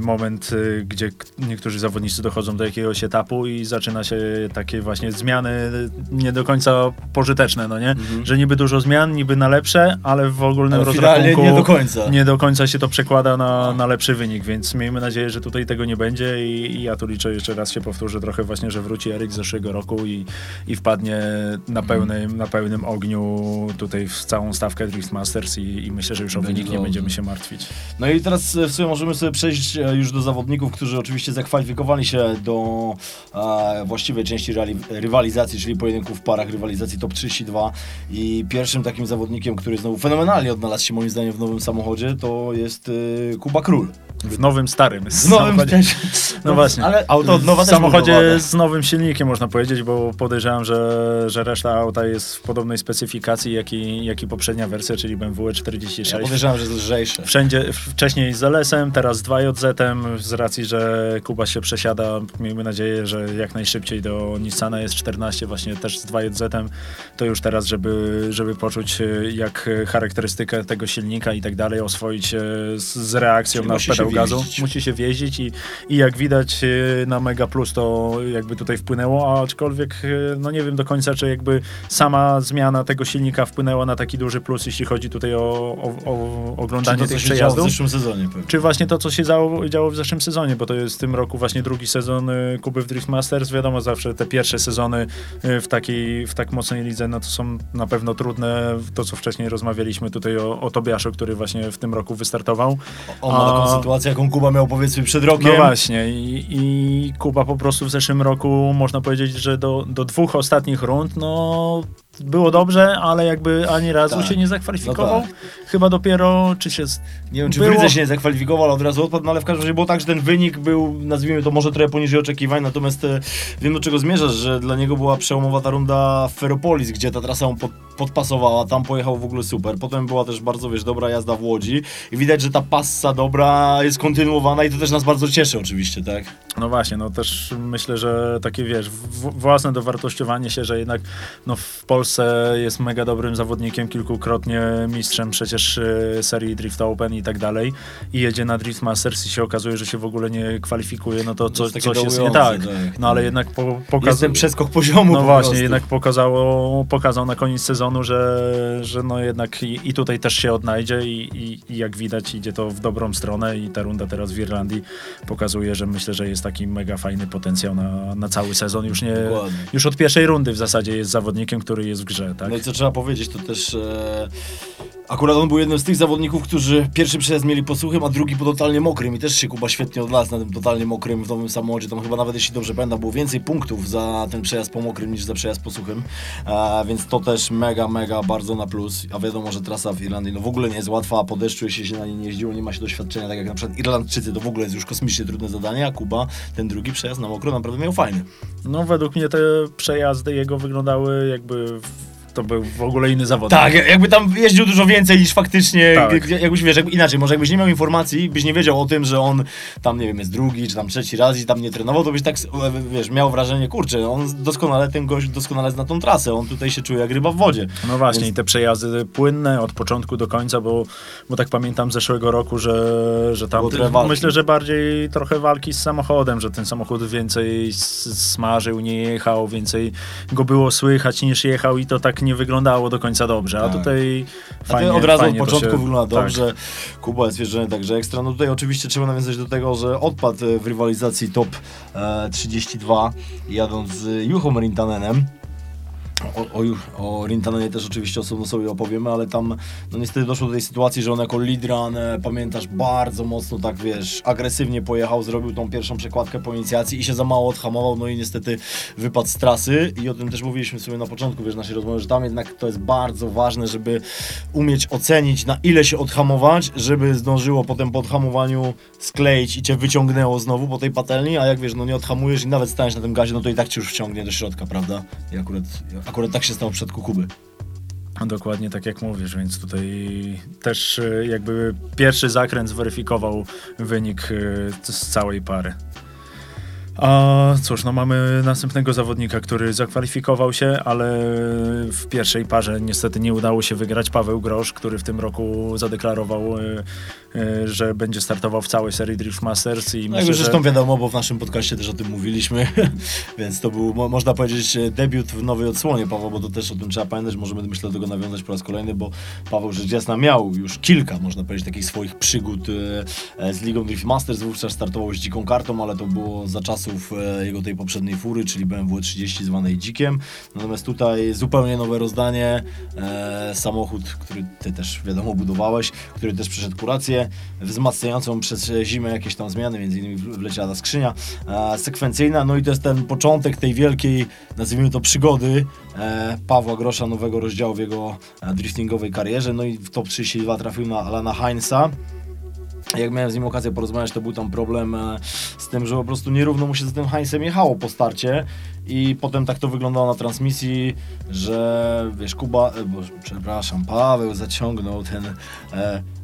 moment, gdzie niektórzy zawodnicy dochodzą do jakiegoś etapu i zaczyna się takie właśnie zmiany nie do końca pożyteczne, no nie? Mhm. Że niby dużo zmian, niby na lepsze, ale w ogólnym rozrachunku nie do końca się to przekłada na lepszy wynik, więc miejmy nadzieję, że tutaj tego nie będzie i ja tu liczę, jeszcze raz się powtórzę trochę właśnie, że wróci Eryk z zeszłego roku i wpadnie na pełnym ogniu tutaj w całą stawkę Drift Masters i myślę, że już o wynik nie będziemy się martwić. No i teraz w sumie możemy sobie przejść już do zawodników, którzy oczywiście zakwalifikowali się do właściwej części rywalizacji, czyli pojedynków w parach, rywalizacji top 32 i pierwszym takim zawodnikiem, który znowu fenomenalnie odnalazł się moim zdaniem w nowym samochodzie, to jest Kuba Król. W nowym, starym. W nowym też. No właśnie. Ale auto od nowa w samochodzie z nowym silnikiem można powiedzieć, bo podejrzewam, że reszta auta jest w podobnej specyfikacji jak i poprzednia wersja, czyli BMW E46. Ja podejrzewam, że jest lżejsze. Wszędzie, wcześniej z LS-em, teraz z 2JZ-em, z racji, że Kuba się przesiada, miejmy nadzieję, że jak najszybciej do Nissana S14 właśnie też z 2JZ-em, to już teraz, żeby poczuć jak charakterystykę tego silnika i tak dalej, oswoić się z reakcją czyli na pedał gazu. Musi się wjeździć i jak widać na Mega Plus to jakby tutaj wpłynęło, aczkolwiek no nie wiem do końca, czy jakby sama zmiana tego silnika wpłynęła na taki duży plus, jeśli chodzi tutaj o oglądanie tych przejazdów. Czy właśnie to, co się działo w zeszłym sezonie, bo to jest w tym roku właśnie drugi sezon Kuby w Drift Masters. Wiadomo, zawsze te pierwsze sezony w tak mocnej lidze, no to są na pewno trudne. To, co wcześniej rozmawialiśmy tutaj o Tobiaszu, który właśnie w tym roku wystartował. On ma taką sytuację, jaką Kuba miał powiedzmy przed rokiem. No właśnie i Kuba po prostu w zeszłym roku można powiedzieć, że do dwóch ostatnich rund, no... Było dobrze, ale jakby ani razu się nie zakwalifikował. No tak. Chyba dopiero, czy się... Nie wiem, czy Brydze się nie zakwalifikował, ale od razu odpadł, no ale w każdym razie było tak, że ten wynik był, nazwijmy to, może trochę poniżej oczekiwań, natomiast wiem, do czego zmierzasz, że dla niego była przełomowa ta runda w Ferropolis, gdzie ta trasa mu podpasowała, tam pojechał w ogóle super. Potem była też bardzo, wiesz, dobra jazda w Łodzi i widać, że ta passa dobra jest kontynuowana i to też nas bardzo cieszy oczywiście, tak? No właśnie, no też myślę, że takie, wiesz, własne dowartościowanie się, że jednak no w jest mega dobrym zawodnikiem, kilkukrotnie mistrzem przecież serii Drift Open i tak dalej i jedzie na Drift Masters i się okazuje, że się w ogóle nie kwalifikuje, no to coś jest nie tak. No ale jednak pokazał... Ten przeskok poziomu. No po właśnie, prostu. Jednak pokazał na koniec sezonu, że no jednak i tutaj też się odnajdzie i jak widać idzie to w dobrą stronę i ta runda teraz w Irlandii pokazuje, że myślę, że jest taki mega fajny potencjał na cały sezon. Już od pierwszej rundy w zasadzie jest zawodnikiem, który jest w grze, tak? No i co trzeba powiedzieć, to też akurat on był jednym z tych zawodników, którzy pierwszy przejazd mieli po suchym, a drugi po totalnie mokrym i też się Kuba świetnie odnalazł na tym totalnie mokrym w nowym samochodzie, tam chyba nawet jeśli dobrze pamiętam było więcej punktów za ten przejazd po mokrym niż za przejazd po suchym, więc to też mega bardzo na plus, a wiadomo, że trasa w Irlandii no w ogóle nie jest łatwa, a po deszczu jeśli się na niej nie jeździło, nie ma się doświadczenia, tak jak na przykład Irlandczycy, to w ogóle jest już kosmicznie trudne zadanie, a Kuba ten drugi przejazd na mokro naprawdę miał fajny. No według mnie te przejazdy jego wyglądały jakby... To był w ogóle inny zawodnik. Tak, jakby tam jeździł dużo więcej niż faktycznie, tak. Jakbyś wiesz, inaczej, może jakbyś nie miał informacji, byś nie wiedział o tym, że on tam, nie wiem, jest drugi, czy tam trzeci raz i tam nie trenował, to byś tak, wiesz, miał wrażenie, kurczę, ten gość doskonale zna tą trasę, on tutaj się czuje jak ryba w wodzie. No właśnie, więc... i te przejazdy płynne od początku do końca, bo tak pamiętam zeszłego roku, że tam, myślę, że bardziej trochę walki z samochodem, że ten samochód więcej smażył, nie jechał, więcej go było słychać niż jechał i to tak nie wyglądało do końca dobrze, a tutaj fajnie, od razu od początku się wygląda dobrze, tak. Kuba jest wierzony także ekstra. No tutaj oczywiście trzeba nawiązać do tego, że odpadł w rywalizacji top 32 jadąc z Juhom Rintanenem. O Rintanenie też oczywiście osobno sobie opowiemy, ale tam no niestety doszło do tej sytuacji, że on jako leadrun, pamiętasz, bardzo mocno tak wiesz, agresywnie pojechał, zrobił tą pierwszą przekładkę po inicjacji i się za mało odhamował, no i niestety wypadł z trasy i o tym też mówiliśmy sobie na początku, wiesz, naszej rozmowy, że tam jednak to jest bardzo ważne, żeby umieć ocenić, na ile się odhamować, żeby zdążyło potem po odhamowaniu skleić i cię wyciągnęło znowu po tej patelni, a jak wiesz, no nie odhamujesz i nawet staniesz na tym gazie, no to i tak cię już wciągnie do środka, prawda? I akurat tak się stało przed Kuby. Dokładnie tak jak mówisz, więc tutaj też jakby pierwszy zakręt zweryfikował wynik z całej pary. A cóż, no mamy następnego zawodnika, który zakwalifikował się, ale w pierwszej parze niestety nie udało się wygrać. Paweł Grosz, który w tym roku zadeklarował, że będzie startował w całej serii Drift Masters. I no myślę, zresztą wiadomo, bo w naszym podcaście też o tym mówiliśmy, więc to był, można powiedzieć, debiut w nowej odsłonie Paweł, bo to też o tym trzeba pamiętać, możemy myślę do tego nawiązać po raz kolejny, bo Paweł rzecz jasna miał już kilka, można powiedzieć, takich swoich przygód z ligą Drift Masters, wówczas startował z dziką kartą, ale to było za czas jego tej poprzedniej fury, czyli BMW 30 zwanej Dzikiem. Natomiast tutaj zupełnie nowe rozdanie, samochód, który ty też wiadomo budowałeś, który też przeszedł kurację wzmacniającą przez zimę jakieś tam zmiany, między innymi wleciała ta skrzynia sekwencyjna, no i to jest ten początek tej wielkiej, nazwijmy to przygody Pawła Grosza, nowego rozdziału w jego driftingowej karierze, no i w top 32 trafił na Alana Heinza. Jak miałem z nim okazję porozmawiać, to był tam problem z tym, że po prostu nierówno mu się z tym Heinzem jechało po starcie i potem tak to wyglądało na transmisji, że wiesz, Paweł zaciągnął ten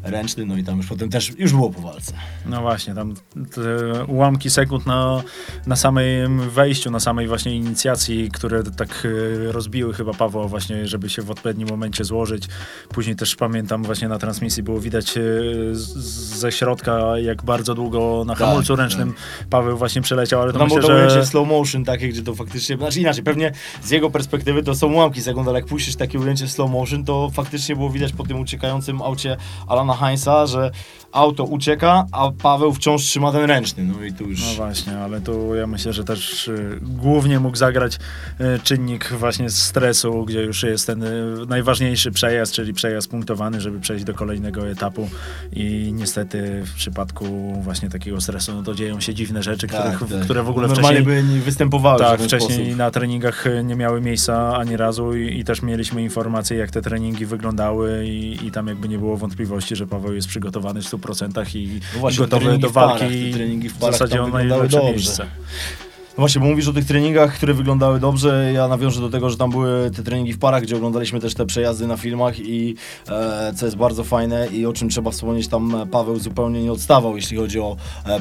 ręczny, no i tam już potem też już było po walce. No właśnie, tam ułamki sekund na samym wejściu, na samej właśnie inicjacji, które tak rozbiły chyba Pawła właśnie, żeby się w odpowiednim momencie złożyć. Później też pamiętam właśnie na transmisji było widać ze środka, jak bardzo długo na hamulcu ręcznym Paweł właśnie przeleciał, ale to myślę, że slow motion takie, gdzie to faktycznie, znaczy inaczej, pewnie z jego perspektywy to są ułamki sekund, ale jak puścisz takie ujęcie w slow motion, to faktycznie było widać po tym uciekającym aucie Alana Heinza, że auto ucieka, a Paweł wciąż trzyma ten ręczny, no i tu już... No właśnie, ale tu ja myślę, że też głównie mógł zagrać czynnik właśnie stresu, gdzie już jest ten najważniejszy przejazd, czyli przejazd punktowany, żeby przejść do kolejnego etapu i niestety w przypadku właśnie takiego stresu, no to dzieją się dziwne rzeczy, które w ogóle normalnie wcześniej... Normalnie by nie występowały. Tak, wcześniej sposób. Na treningach nie miały miejsca ani razu i też mieliśmy informacje, jak te treningi wyglądały i tam jakby nie było wątpliwości, że Paweł jest przygotowany w 100% i gotowy do walki. Treningi w parach, w zasadzie on najlepsze miejsce. No właśnie, bo mówisz o tych treningach, które wyglądały dobrze, ja nawiążę do tego, że tam były te treningi w parach, gdzie oglądaliśmy też te przejazdy na filmach i co jest bardzo fajne i o czym trzeba wspomnieć, tam Paweł zupełnie nie odstawał, jeśli chodzi o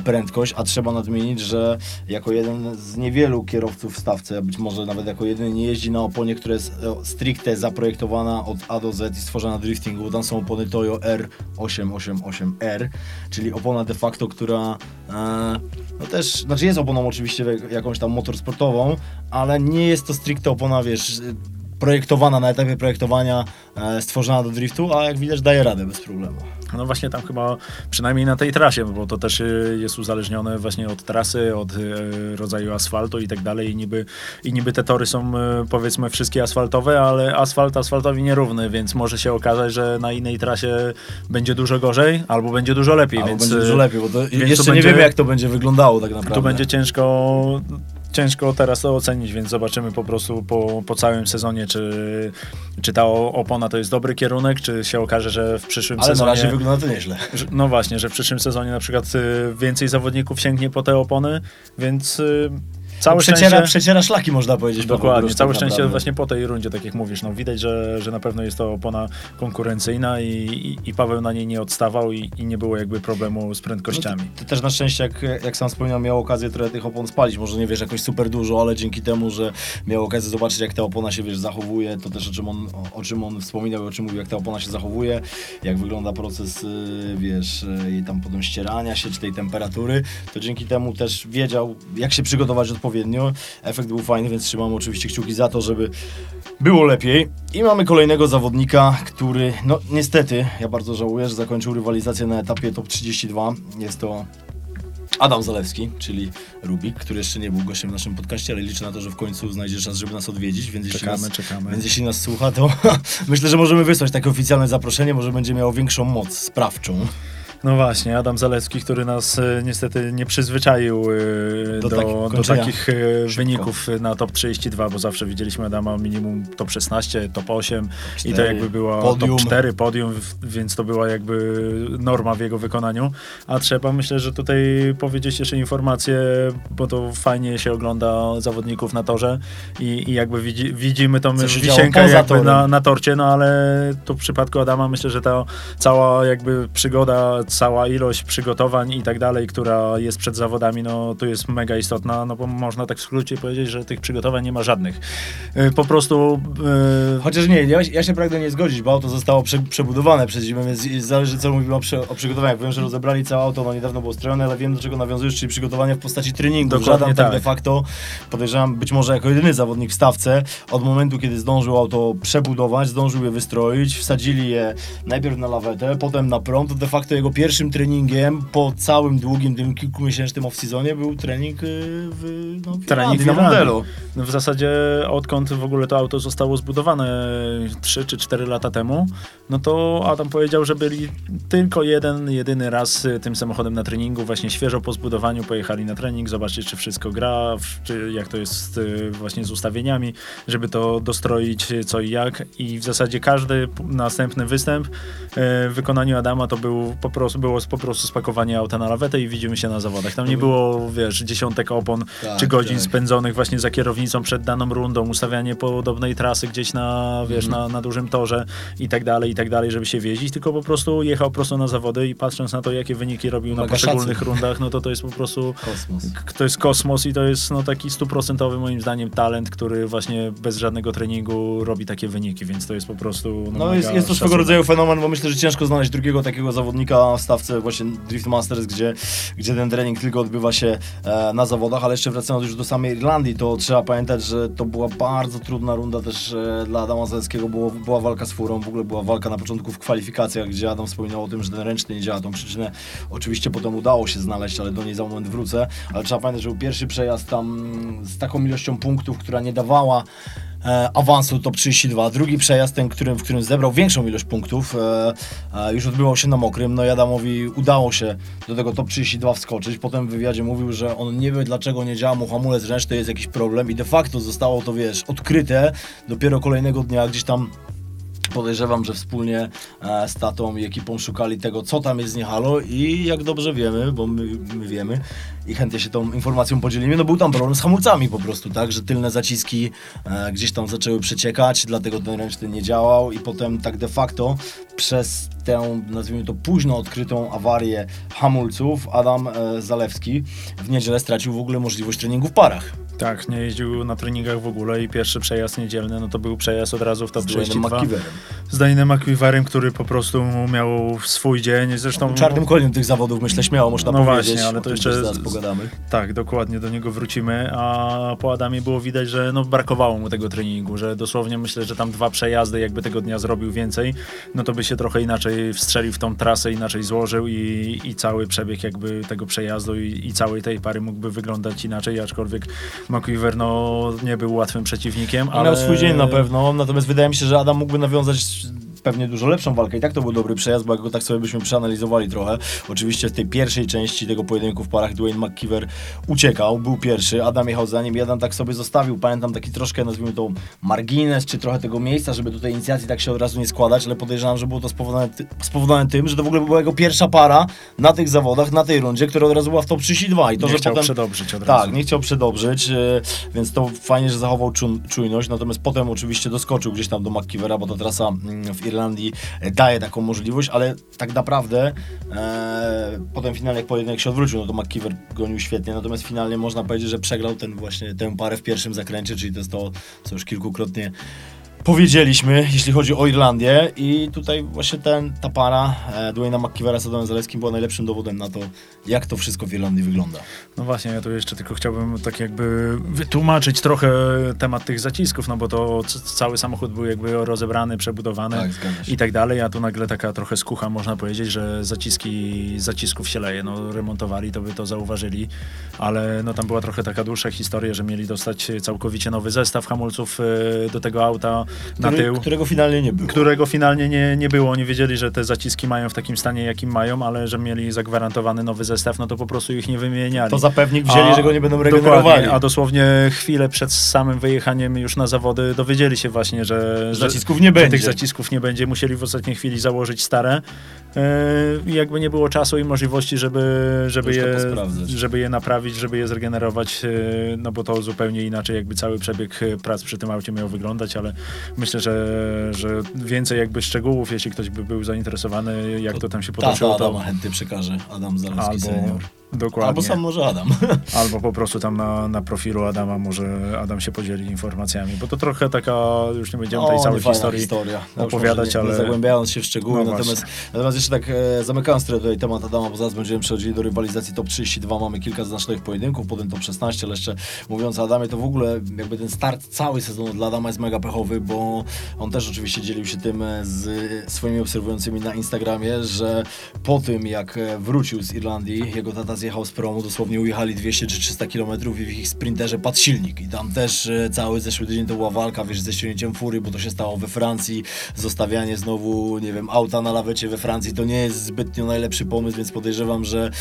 prędkość, a trzeba nadmienić, że jako jeden z niewielu kierowców w stawce, być może nawet jako jedyny, nie jeździ na oponie, która jest stricte zaprojektowana od A do Z i stworzona driftingu, tam są opony Toyo R888R, czyli opona de facto, która no też, znaczy jest oponą oczywiście jakąś tam motorsportową, ale nie jest to stricte opona, wiesz, projektowana na etapie projektowania, stworzona do driftu, a jak widać daje radę bez problemu. No właśnie tam chyba, przynajmniej na tej trasie, bo to też jest uzależnione właśnie od trasy, od rodzaju asfaltu i tak dalej i niby te tory są powiedzmy wszystkie asfaltowe, ale asfalt asfaltowi nierówny, więc może się okazać, że na innej trasie będzie dużo gorzej albo będzie dużo lepiej. Albo będzie dużo lepiej, bo to jeszcze nie wiemy jak to będzie wyglądało tak naprawdę. Tu będzie ciężko teraz to ocenić, więc zobaczymy po prostu po całym sezonie, czy ta opona to jest dobry kierunek, czy się okaże, że w przyszłym sezonie... Ale na razie wygląda to nieźle. No właśnie, że w przyszłym sezonie na przykład więcej zawodników sięgnie po te opony, więc... Przeciera szlaki, można powiedzieć. Dokładnie, całe szczęście właśnie po tej rundzie, tak jak mówisz, no widać, że na pewno jest to opona konkurencyjna i Paweł na niej nie odstawał i nie było jakby problemu z prędkościami. No, też na szczęście, jak sam wspomniał, miał okazję trochę tych opon spalić, może nie wiesz jakoś super dużo, ale dzięki temu, że miał okazję zobaczyć jak ta opona się wiesz, zachowuje, to też o czym on wspominał, o czym mówił, jak ta opona się zachowuje, jak wygląda proces, wiesz, jej tam potem ścierania się, czy tej temperatury, to dzięki temu też wiedział jak się przygotować odpowiednio odpowiednio. Efekt był fajny, więc trzymam oczywiście kciuki za to, żeby było lepiej. I mamy kolejnego zawodnika, który, no niestety, ja bardzo żałuję, że zakończył rywalizację na etapie top 32. Jest to Adam Zalewski, czyli Rubik, który jeszcze nie był gościem w naszym podcaście, ale liczę na to, że w końcu znajdzie czas, żeby nas odwiedzić, więc jeśli nas słucha, to myślę, że możemy wysłać takie oficjalne zaproszenie, może będzie miało większą moc sprawczą. No właśnie, Adam Zalewski, który nas niestety nie przyzwyczaił do takich wyników na top 32, bo zawsze widzieliśmy Adama minimum top 16, top 8 4, i to jakby była podium. Top 4, podium, więc to była jakby norma w jego wykonaniu. A trzeba, myślę, że tutaj powiedzieć jeszcze informację, bo to fajnie się ogląda zawodników na torze i jakby widzimy tą wisienkę jakby na torcie, no ale tu w przypadku Adama myślę, że ta cała jakby przygoda, cała ilość przygotowań i tak dalej, która jest przed zawodami, no to jest mega istotna, no bo można tak w skrócie powiedzieć, że tych przygotowań nie ma żadnych. Po prostu... Chociaż nie, ja się pragnę nie zgodzić, bo auto zostało przebudowane przez zimę, więc zależy co mówimy o przygotowaniach. Wiem, że rozebrali całe auto, no niedawno było strojone, ale wiem do czego nawiązujesz, czyli przygotowania w postaci treningu. Dokładnie Adam tak de facto, podejrzewam, być może jako jedyny zawodnik w stawce, od momentu kiedy zdążył auto przebudować, zdążył je wystroić, wsadzili je najpierw na lawetę, potem na prom, to de facto jego pierwszym treningiem po całym długim, tym kilkumiesięcznym off-seasonie był trening na Mondello. W zasadzie odkąd w ogóle to auto zostało zbudowane 3 czy 4 lata temu, no to Adam powiedział, że byli tylko jedyny raz tym samochodem na treningu, właśnie świeżo po zbudowaniu pojechali na trening, zobaczyć czy wszystko gra, czy jak to jest właśnie z ustawieniami, żeby to dostroić co i jak, i w zasadzie każdy następny występ w wykonaniu Adama to był po prostu spakowanie auta na lawetę i widzimy się na zawodach. Tam nie było, wiesz, dziesiątek opon czy godzin spędzonych właśnie za kierownicą przed daną rundą, ustawianie podobnej trasy gdzieś na, wiesz, na dużym torze i tak dalej, żeby się wiedzieć, tylko po prostu jechał prosto na zawody i patrząc na to, jakie wyniki robił na poszczególnych rundach, no to jest po prostu kosmos. To jest kosmos i to jest no taki 100% moim zdaniem talent, który właśnie bez żadnego treningu robi takie wyniki, więc to jest po prostu... No jest to swego rodzaju fenomen, bo myślę, że ciężko znaleźć drugiego takiego zawodnika w stawce właśnie Drift Masters, gdzie ten trening tylko odbywa się na zawodach, ale jeszcze wracając już do samej Irlandii, to trzeba pamiętać, że to była bardzo trudna runda też dla Adama Zalewskiego, była walka z furą, w ogóle była walka na początku w kwalifikacjach, gdzie Adam wspominał o tym, że ten ręczny nie działa, tą przyczynę oczywiście potem udało się znaleźć, ale do niej za moment wrócę, ale trzeba pamiętać, że był pierwszy przejazd tam z taką ilością punktów, która nie dawała awansu top 32, drugi przejazd, ten, w którym zebrał większą ilość punktów, już odbywał się na mokrym, no i Adamowi udało się do tego top 32 wskoczyć, potem w wywiadzie mówił, że on nie wie dlaczego nie działa mu hamulec ręczny, jest jakiś problem i de facto zostało to, wiesz, odkryte dopiero kolejnego dnia, gdzieś tam podejrzewam, że wspólnie z tatą i ekipą szukali tego, co tam jest z niehalo i jak dobrze wiemy, bo my wiemy i chętnie się tą informacją podzielimy, no był tam problem z hamulcami po prostu, tak, że tylne zaciski gdzieś tam zaczęły przeciekać, dlatego ten ręczny nie działał i potem tak de facto przez tę, nazwijmy to, późno odkrytą awarię hamulców Adam Zalewski w niedzielę stracił w ogóle możliwość treningu w parach. Tak, nie jeździł na treningach w ogóle i pierwszy przejazd niedzielny, no to był przejazd od razu w top 32. Z Dwaynem McKeeverem, który po prostu miał swój dzień. Zresztą... Czarnym koniem tych zawodów, myślę, śmiało można powiedzieć. No właśnie, ale to jeszcze zaraz pogadamy. Tak, dokładnie, do niego wrócimy, a po Adamie było widać, że no, brakowało mu tego treningu, że dosłownie myślę, że tam 2 przejazdy, jakby tego dnia zrobił więcej, no to by się trochę inaczej wstrzelił w tą trasę, inaczej złożył i cały przebieg jakby tego przejazdu i całej tej pary mógłby wyglądać inaczej, aczkolwiek McKeever no, nie był łatwym przeciwnikiem, ale... Miał swój dzień na pewno, natomiast wydaje mi się, że Adam mógłby nawiązać pewnie dużo lepszą walkę i tak to był dobry przejazd, bo jak go tak sobie byśmy przeanalizowali trochę, oczywiście w tej pierwszej części tego pojedynku w parach Dwayne McKeever uciekał, był pierwszy, Adam jechał za nim i Adam tak sobie zostawił, pamiętam taki troszkę, nazwijmy to, margines, czy trochę tego miejsca, żeby tutaj inicjacji tak się od razu nie składać, ale podejrzewam, że było to spowodowane tym, że to w ogóle była jego pierwsza para na tych zawodach, na tej rundzie, która od razu była w top 32 i to, nie że chciał potem... przedobrzyć od razu. Tak, nie chciał przedobrzyć, więc to fajnie, że zachował czujność, natomiast potem oczywiście doskoczył gdzieś tam do McKeevera, bo ta trasa w Irlandii daje taką możliwość, ale tak naprawdę potem finalnie jak pojedynek się odwrócił, no to McKeever gonił świetnie, natomiast finalnie można powiedzieć, że przegrał tę parę w pierwszym zakręcie, czyli to jest to, co już kilkukrotnie powiedzieliśmy, jeśli chodzi o Irlandię, i tutaj właśnie ta para Dwayne'a McKeevera z Adamem Zalewskim była najlepszym dowodem na to, jak to wszystko w Irlandii wygląda. No właśnie, ja tu jeszcze tylko chciałbym tak jakby wytłumaczyć trochę temat tych zacisków, no bo to cały samochód był jakby rozebrany, przebudowany, tak, i tak dalej, a tu nagle taka trochę skucha, można powiedzieć, że zacisków się leje. No remontowali, to by to zauważyli, ale no tam była trochę taka dłuższa historia, że mieli dostać całkowicie nowy zestaw hamulców do tego auta, na tył. Którego finalnie nie było. Oni wiedzieli, że te zaciski mają w takim stanie, jakim mają, ale że mieli zagwarantowany nowy zestaw, no to po prostu ich nie wymieniali. To zapewnik wzięli, że go nie będą regenerowali. A dosłownie chwilę przed samym wyjechaniem już na zawody dowiedzieli się właśnie, że tych zacisków nie będzie. Musieli w ostatniej chwili założyć stare. I jakby nie było czasu i możliwości, żeby je naprawić, żeby je zregenerować, no bo to zupełnie inaczej jakby cały przebieg prac przy tym aucie miał wyglądać, ale myślę, że więcej jakby szczegółów, jeśli ktoś by był zainteresowany, jak to tam się potoczyło. Adam chętnie przekaże, Adam Zalewski senior. Dokładnie. Albo sam może Adam. Albo po prostu tam na profilu Adama może Adam się podzieli informacjami, bo to trochę taka, już nie będziemy tej całej historii opowiadać, ale... zagłębiając się w szczegóły, no natomiast jeszcze tak zamykając tutaj temat Adama, bo zaraz będziemy przechodzili do rywalizacji top 32, mamy kilka znacznych pojedynków, potem top 16, ale jeszcze mówiąc o Adamie, to w ogóle jakby ten start cały sezon dla Adama jest mega pechowy, bo on też oczywiście dzielił się tym z swoimi obserwującymi na Instagramie, że po tym jak wrócił z Irlandii, jego tata zjechał z promu, dosłownie ujechali 200 czy 300 km i w ich sprinterze padł silnik i tam też cały zeszły tydzień to była walka, wiesz, ze ściągnięciem fury, bo to się stało we Francji, zostawianie znowu, nie wiem, auta na lawecie we Francji to nie jest zbytnio najlepszy pomysł, więc podejrzewam, że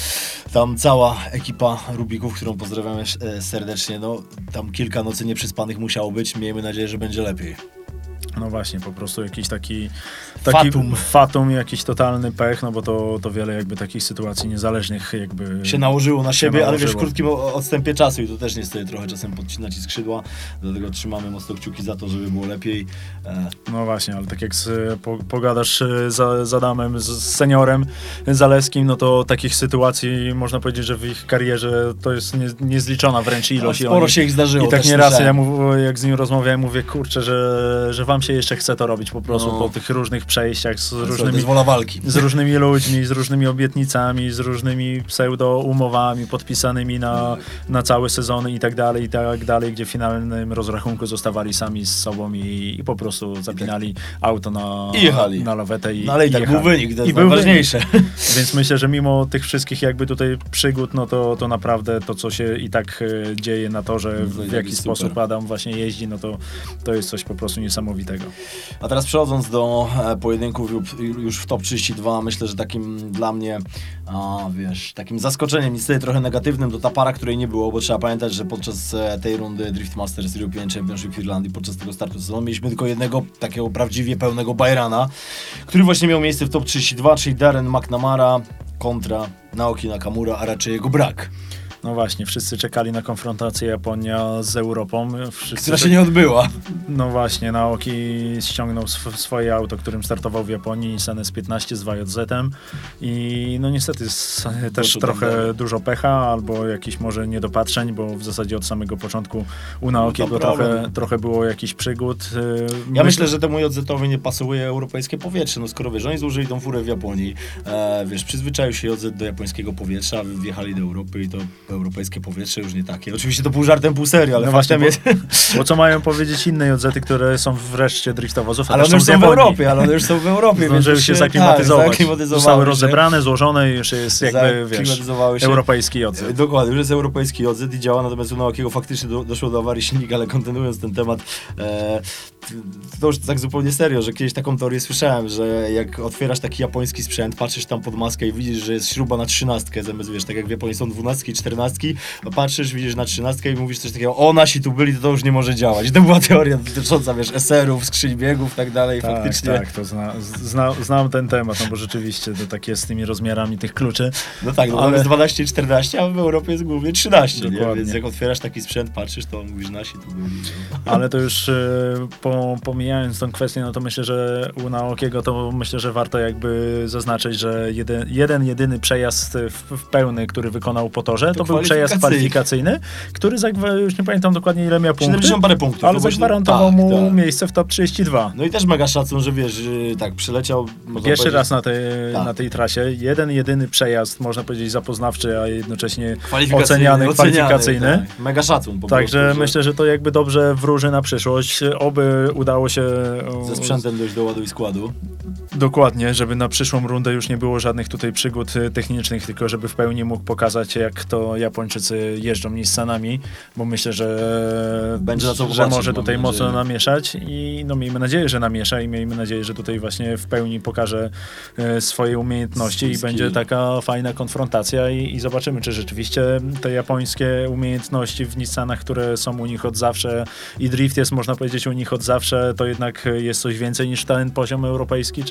tam cała ekipa Rubików, którą pozdrawiamy serdecznie, no tam kilka nocy nieprzyspanych musiało być, miejmy nadzieję, że będzie lepiej. No właśnie, po prostu jakiś taki fatum, jakiś totalny pech, no bo to wiele jakby takich sytuacji niezależnych jakby... się nałożyło na siebie, ale wiesz, w krótkim odstępie czasu i to też niestety trochę czasem podcina ci skrzydła, dlatego trzymamy mocno kciuki za to, żeby było lepiej. No właśnie, ale tak jak pogadasz z Adamem, z seniorem Zalewskim, no to takich sytuacji można powiedzieć, że w ich karierze to jest niezliczona wręcz ilość. Sporo się ich zdarzyło. I tak nieraz jak z nim rozmawiałem, mówię, kurczę, że wam się jeszcze chce to robić po prostu po tych różnych przejściach z różnymi ludźmi, z różnymi obietnicami, z różnymi pseudo-umowami podpisanymi na całe sezony i tak dalej, gdzie w finalnym rozrachunku zostawali sami z sobą i po prostu zapinali auto na lawetę i ale i tak jechali. Był wynik, to jest najważniejsze. Więc myślę, że mimo tych wszystkich jakby tutaj przygód, no to naprawdę to, co się i tak dzieje na torze, w jaki sposób Adam właśnie jeździ, no to jest coś po prostu niesamowitego. A teraz przechodząc do pojedynków już w top 32, myślę, że takim dla mnie, takim zaskoczeniem, niestety trochę negatywnym, to ta para, której nie było, bo trzeba pamiętać, że podczas tej rundy Drift Masters European Championship w Irlandii, podczas tego startu sezonu, mieliśmy tylko jednego takiego prawdziwie pełnego bajrana, który właśnie miał miejsce w top 32, czyli Darren McNamara kontra Naoki Nakamura, a raczej jego brak. No właśnie, wszyscy czekali na konfrontację Japonia z Europą. Która się nie odbyła. No właśnie, Naoki ściągnął swoje auto, którym startował w Japonii, Senes 15 z WJZ-em i no niestety też trochę dużo pecha, albo jakichś może niedopatrzeń, bo w zasadzie od samego początku u Naokiego trochę było jakichś przygód. Ja myślę, że temu JZ-owi nie pasuje europejskie powietrze, no skoro wiesz, oni złożyli tą furę w Japonii, wiesz, przyzwyczaił się JZ do japońskiego powietrza, wjechali do Europy i to europejskie powietrze już nie takie. Oczywiście to pół żartem, pół serio, ale no właśnie jest... Bo co mają powiedzieć inne JZ-y, które są wreszcie driftowozów, ale one są w Europie, zdążyły się zaklimatyzować. Zostały rozebrane, złożone i już jest jakby, wiesz, europejski JZ. Dokładnie, już jest europejski JZ i działa, natomiast u Naokiego faktycznie doszło do awarii silnika, ale kontynuując ten temat, to już tak zupełnie serio, że kiedyś taką teorię słyszałem, że jak otwierasz taki japoński sprzęt, patrzysz tam pod maskę i widzisz, że jest śruba na 13, zamiast, wiesz, tak jak w Japonii są 12 i 14, patrzysz, widzisz na 13 i mówisz coś takiego, o nasi tu byli, to już nie może działać. I to była teoria dotycząca, wiesz, eserów, skrzyń biegów, tak dalej, faktycznie. Tak, to znam ten temat, no bo rzeczywiście to tak jest z tymi rozmiarami tych kluczy. No tak, no ale jest 12 i 14, a w Europie jest głównie 13, nie? Więc jak otwierasz taki sprzęt, patrzysz, to mówisz, nasi tu byli. Ale to już pomijając tą kwestię, no to myślę, że u Naokiego to myślę, że warto jakby zaznaczyć, że jeden jedyny przejazd w pełny, który wykonał po torze, to był przejazd kwalifikacyjny, który już nie pamiętam dokładnie ile miał punktów, 70 parę punktów, ale zagwarantował mu miejsce w top 32. No i też mega szacun, że wiesz, tak przyleciał. Pierwszy raz na tej trasie, jeden jedyny przejazd, można powiedzieć zapoznawczy, a jednocześnie kwalifikacyjny. Tak. Mega szacun. Także myślę, że to jakby dobrze wróży na przyszłość, oby udało się ze sprzętem dojść do ładu i składu. Dokładnie, żeby na przyszłą rundę już nie było żadnych tutaj przygód technicznych, tylko żeby w pełni mógł pokazać, jak to Japończycy jeżdżą Nissanami, bo myślę, że będzie na co, że może tutaj mocno namieszać i no miejmy nadzieję, że namiesza i miejmy nadzieję, że tutaj właśnie w pełni pokaże swoje umiejętności i będzie taka fajna konfrontacja i zobaczymy, czy rzeczywiście te japońskie umiejętności w Nissanach, które są u nich od zawsze i drift jest, można powiedzieć, u nich od zawsze, to jednak jest coś więcej niż ten poziom europejski,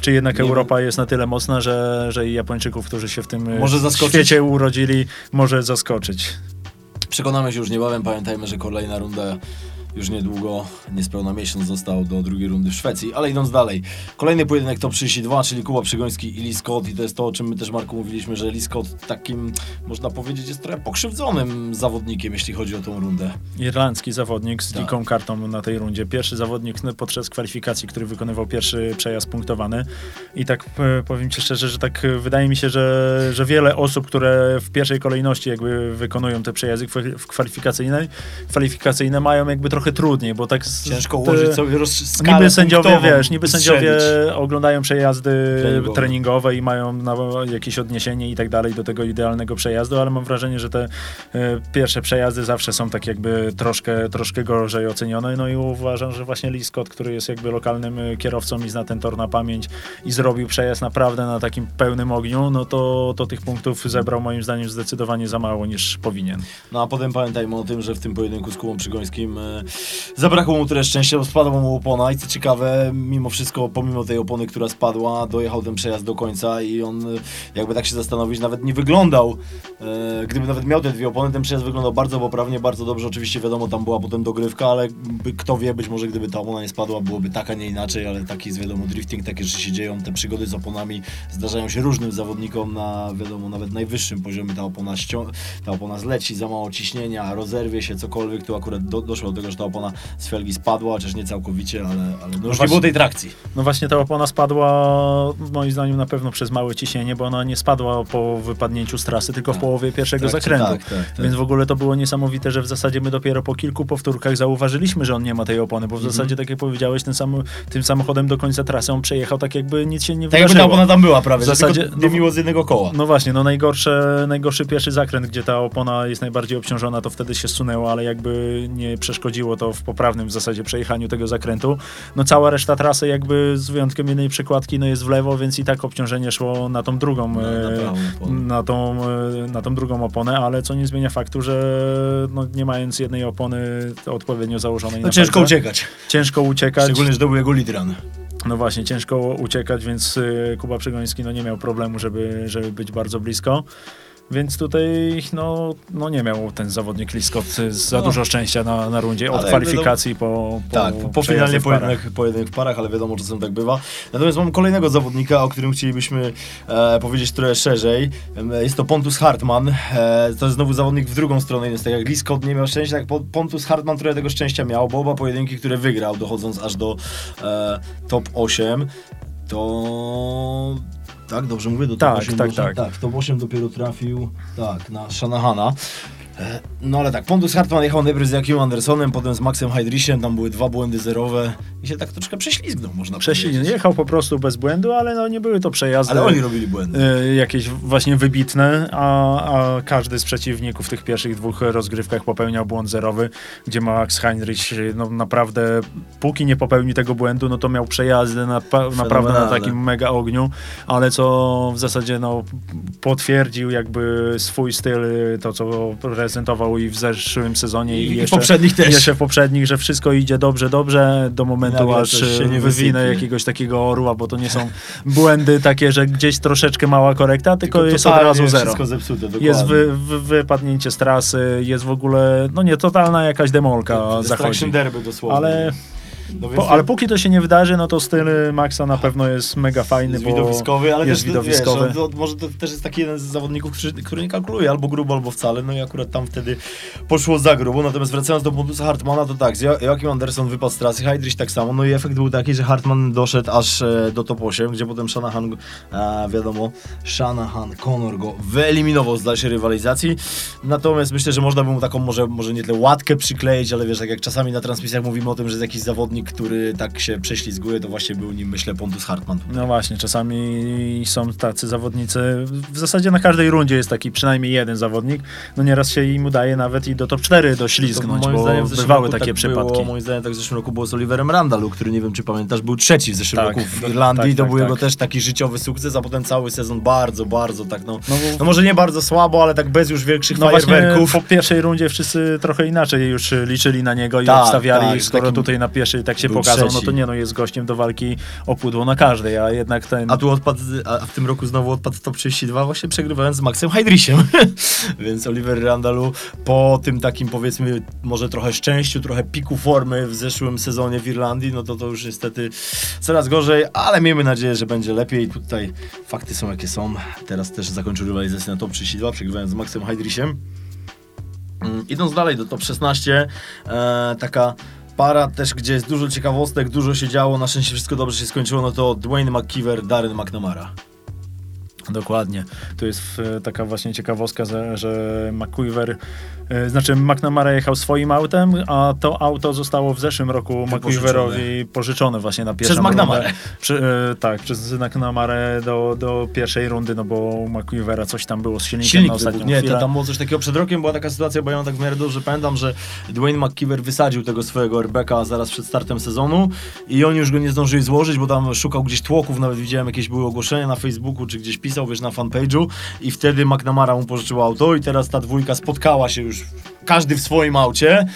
czy jednak nie Europa jest na tyle mocna, że i Japończyków, którzy się w tym świecie urodzili, może zaskoczyć. Przekonamy się już niebawem, pamiętajmy, że kolejna runda już niedługo, niespełna miesiąc został do drugiej rundy w Szwecji, ale idąc dalej. Kolejny pojedynek top 32, czyli Kuba Przygoński i Lee Scott i to jest to, o czym my też, Marku, mówiliśmy, że Lee Scott takim, można powiedzieć, jest trochę pokrzywdzonym zawodnikiem, jeśli chodzi o tą rundę. Irlandzki zawodnik z dziką kartą na tej rundzie. Pierwszy zawodnik podczas kwalifikacji, który wykonywał pierwszy przejazd punktowany i tak powiem Ci szczerze, że tak wydaje mi się, że wiele osób, które w pierwszej kolejności jakby wykonują te przejazdy kwalifikacyjne mają jakby trochę trudniej, bo tak ciężko ułożyć sobie skalę niby sędziowie oglądają przejazdy treningowe i mają jakieś odniesienie i tak dalej do tego idealnego przejazdu, ale mam wrażenie, że te pierwsze przejazdy zawsze są tak jakby troszkę gorzej ocenione, no i uważam, że właśnie Lee Scott, który jest jakby lokalnym kierowcą i zna ten tor na pamięć i zrobił przejazd naprawdę na takim pełnym ogniu, no to tych punktów zebrał moim zdaniem zdecydowanie za mało niż powinien. No a potem pamiętajmy o tym, że w tym pojedynku z Kubą Przygońskim zabrakło mu tyle szczęścia, spadła mu opona i co ciekawe, mimo wszystko, pomimo tej opony, która spadła, dojechał ten przejazd do końca i on, jakby tak się zastanowić, nawet nie wyglądał, gdyby nawet miał te dwie opony, ten przejazd wyglądał bardzo poprawnie, bardzo dobrze, oczywiście wiadomo, tam była potem dogrywka, ale kto wie, być może gdyby ta opona nie spadła, byłoby tak, a nie inaczej, ale taki jest, wiadomo, drifting, takie rzeczy się dzieją, te przygody z oponami zdarzają się różnym zawodnikom na, wiadomo, nawet najwyższym poziomie, ta opona zleci, za mało ciśnienia, rozerwie się, cokolwiek, tu akurat doszło do tego, że ta opona z felgi spadła, chociaż nie całkowicie, ale no już nie było tej trakcji. No właśnie ta opona spadła moim zdaniem na pewno przez małe ciśnienie, bo ona nie spadła po wypadnięciu z trasy, tylko w połowie pierwszego zakrętu. Tak. Więc w ogóle to było niesamowite, że w zasadzie my dopiero po kilku powtórkach zauważyliśmy, że on nie ma tej opony, bo w zasadzie, tak jak powiedziałeś, tym samochodem do końca trasy on przejechał, tak jakby nic się nie wydarzyło. Tak jakby ta opona tam była prawie, w zasadzie dymiło z jednego koła. No właśnie, no najgorszy pierwszy zakręt, gdzie ta opona jest najbardziej obciążona, to wtedy się zsunęło, ale jakby nie przeszkodziło to w poprawnym w zasadzie przejechaniu tego zakrętu. No cała reszta trasy jakby z wyjątkiem jednej przekładki no jest w lewo, więc i tak obciążenie szło na tą drugą na tą drugą oponę, ale co nie zmienia faktu, że no, nie mając jednej opony odpowiednio założonej na ciężko palce, uciekać. Szczególnie, że to był jego lead run. No właśnie, ciężko uciekać, więc Kuba Przygoński nie miał problemu, żeby być bardzo blisko. Więc tutaj nie miał ten zawodnik Lee Scott za dużo szczęścia na rundzie, od kwalifikacji po finalnie pojedynek w parach, ale wiadomo, czasem tak bywa. Natomiast mam kolejnego zawodnika, o którym chcielibyśmy powiedzieć trochę szerzej. Jest to Pontus Hartman. To jest znowu zawodnik w drugą stronę, więc tak jak Lee Scott nie miał szczęścia, tak Pontus Hartman trochę tego szczęścia miał, bo oba pojedynki, które wygrał, dochodząc aż do top 8, to... Tak, dobrze mówię? Top 8 dopiero trafił na Shanahana. No ale tak, Pontus Hartman jechał najpierw z Joachim Anderssonem, potem z Maxem Heidrichem, tam były dwa błędy zerowe i się tak troszkę prześlizgnął, można powiedzieć. Jechał po prostu bez błędu, ale nie były to przejazdy. Ale oni robili błędy. Jakieś właśnie wybitne, a każdy z przeciwników w tych pierwszych dwóch rozgrywkach popełniał błąd zerowy, gdzie Max Heidrich naprawdę, póki nie popełnił tego błędu, to miał przejazdy naprawdę na takim mega ogniu, ale co w zasadzie potwierdził jakby swój styl, to co prezentował i w zeszłym sezonie i jeszcze poprzednich też. Jeszcze poprzednich, że wszystko idzie dobrze do momentu, aż wywinę jakiegoś takiego orła, bo to nie są błędy takie, że gdzieś troszeczkę mała korekta, tylko jest od razu zero. Wszystko zepsute, dokładnie. Jest wypadnięcie z trasy, jest w ogóle totalna jakaś demolka zachodzi. Derby dosłownie. Ale No więc ale póki to się nie wydarzy, no to styl Maxa na pewno jest mega fajny, jest widowiskowy, ale jest też widowiskowy. Wiesz, może to też jest taki jeden z zawodników, który nie kalkuluje albo grubo, albo wcale, no i akurat tam wtedy poszło za grubo. Natomiast wracając do Pontusa Hartmana, to tak, Joachim Andersson wypadł z trasy, Heidrich tak samo, no i efekt był taki, że Hartman doszedł aż do top 8, gdzie potem Shanahan, Connor go wyeliminował z dalszej rywalizacji. Natomiast myślę, że można by mu taką może nie tyle łatkę przykleić, ale wiesz, tak jak czasami na transmisjach mówimy o tym, że jest jakiś zawodnik, który tak się prześlizguje, to właśnie był nim, myślę, Pontus Hartman. Tutaj. No właśnie, czasami są tacy zawodnicy, w zasadzie na każdej rundzie jest taki przynajmniej jeden zawodnik, no nieraz się im udaje nawet i do top 4 doślizgnąć, to bo bywały takie tak przypadki. Było, moim zdaniem tak w zeszłym roku było z Oliverem Rundellem, który nie wiem czy pamiętasz, był trzeci w zeszłym roku w Irlandii, to był jego też taki życiowy sukces, a potem cały sezon bardzo tak no może nie bardzo słabo, ale tak bez już większych fajerwerków. Po pierwszej rundzie wszyscy trochę inaczej już liczyli na niego i obstawiali, skoro tutaj na pierwszej tak się pokazał, trzeci. No to jest gościem do walki o pudło na każdej, a jednak ten... A w tym roku znowu odpadł top 32 właśnie przegrywając z Maxem Heidrichem, więc Oliver Rundell po tym takim powiedzmy może trochę szczęściu, trochę piku formy w zeszłym sezonie w Irlandii, no to już niestety coraz gorzej, ale miejmy nadzieję, że będzie lepiej. Tutaj fakty są jakie są. Teraz też zakończył rywalizację na top 32, przegrywając z Maxem Heidrichem. Idąc dalej do top 16, taka para też, gdzie jest dużo ciekawostek, dużo się działo, na szczęście wszystko dobrze się skończyło, no to Dwayne McKeever, Darren McNamara. Dokładnie. To jest taka właśnie ciekawostka, że McKeever, McNamara jechał swoim autem, a to auto zostało w zeszłym roku McKeeverowi pożyczone właśnie na pierwszą rundę. Przez McNamarę. Przez McNamarę do pierwszej rundy, no bo u McKeevera coś tam było z silnikiem na ostatnią chwilę. Nie, to tam było coś takiego. Przed rokiem była taka sytuacja, bo ja tak w miarę dobrze pamiętam, że Dwayne McKeever wysadził tego swojego airbeka zaraz przed startem sezonu i oni już go nie zdążyli złożyć, bo tam szukał gdzieś tłoków, nawet widziałem jakieś były ogłoszenia na Facebooku, czy gdzieś pisał, wiesz, na fanpage'u i wtedy McNamara mu pożyczył auto i teraz ta dwójka spotkała się już każdy w swoim aucie.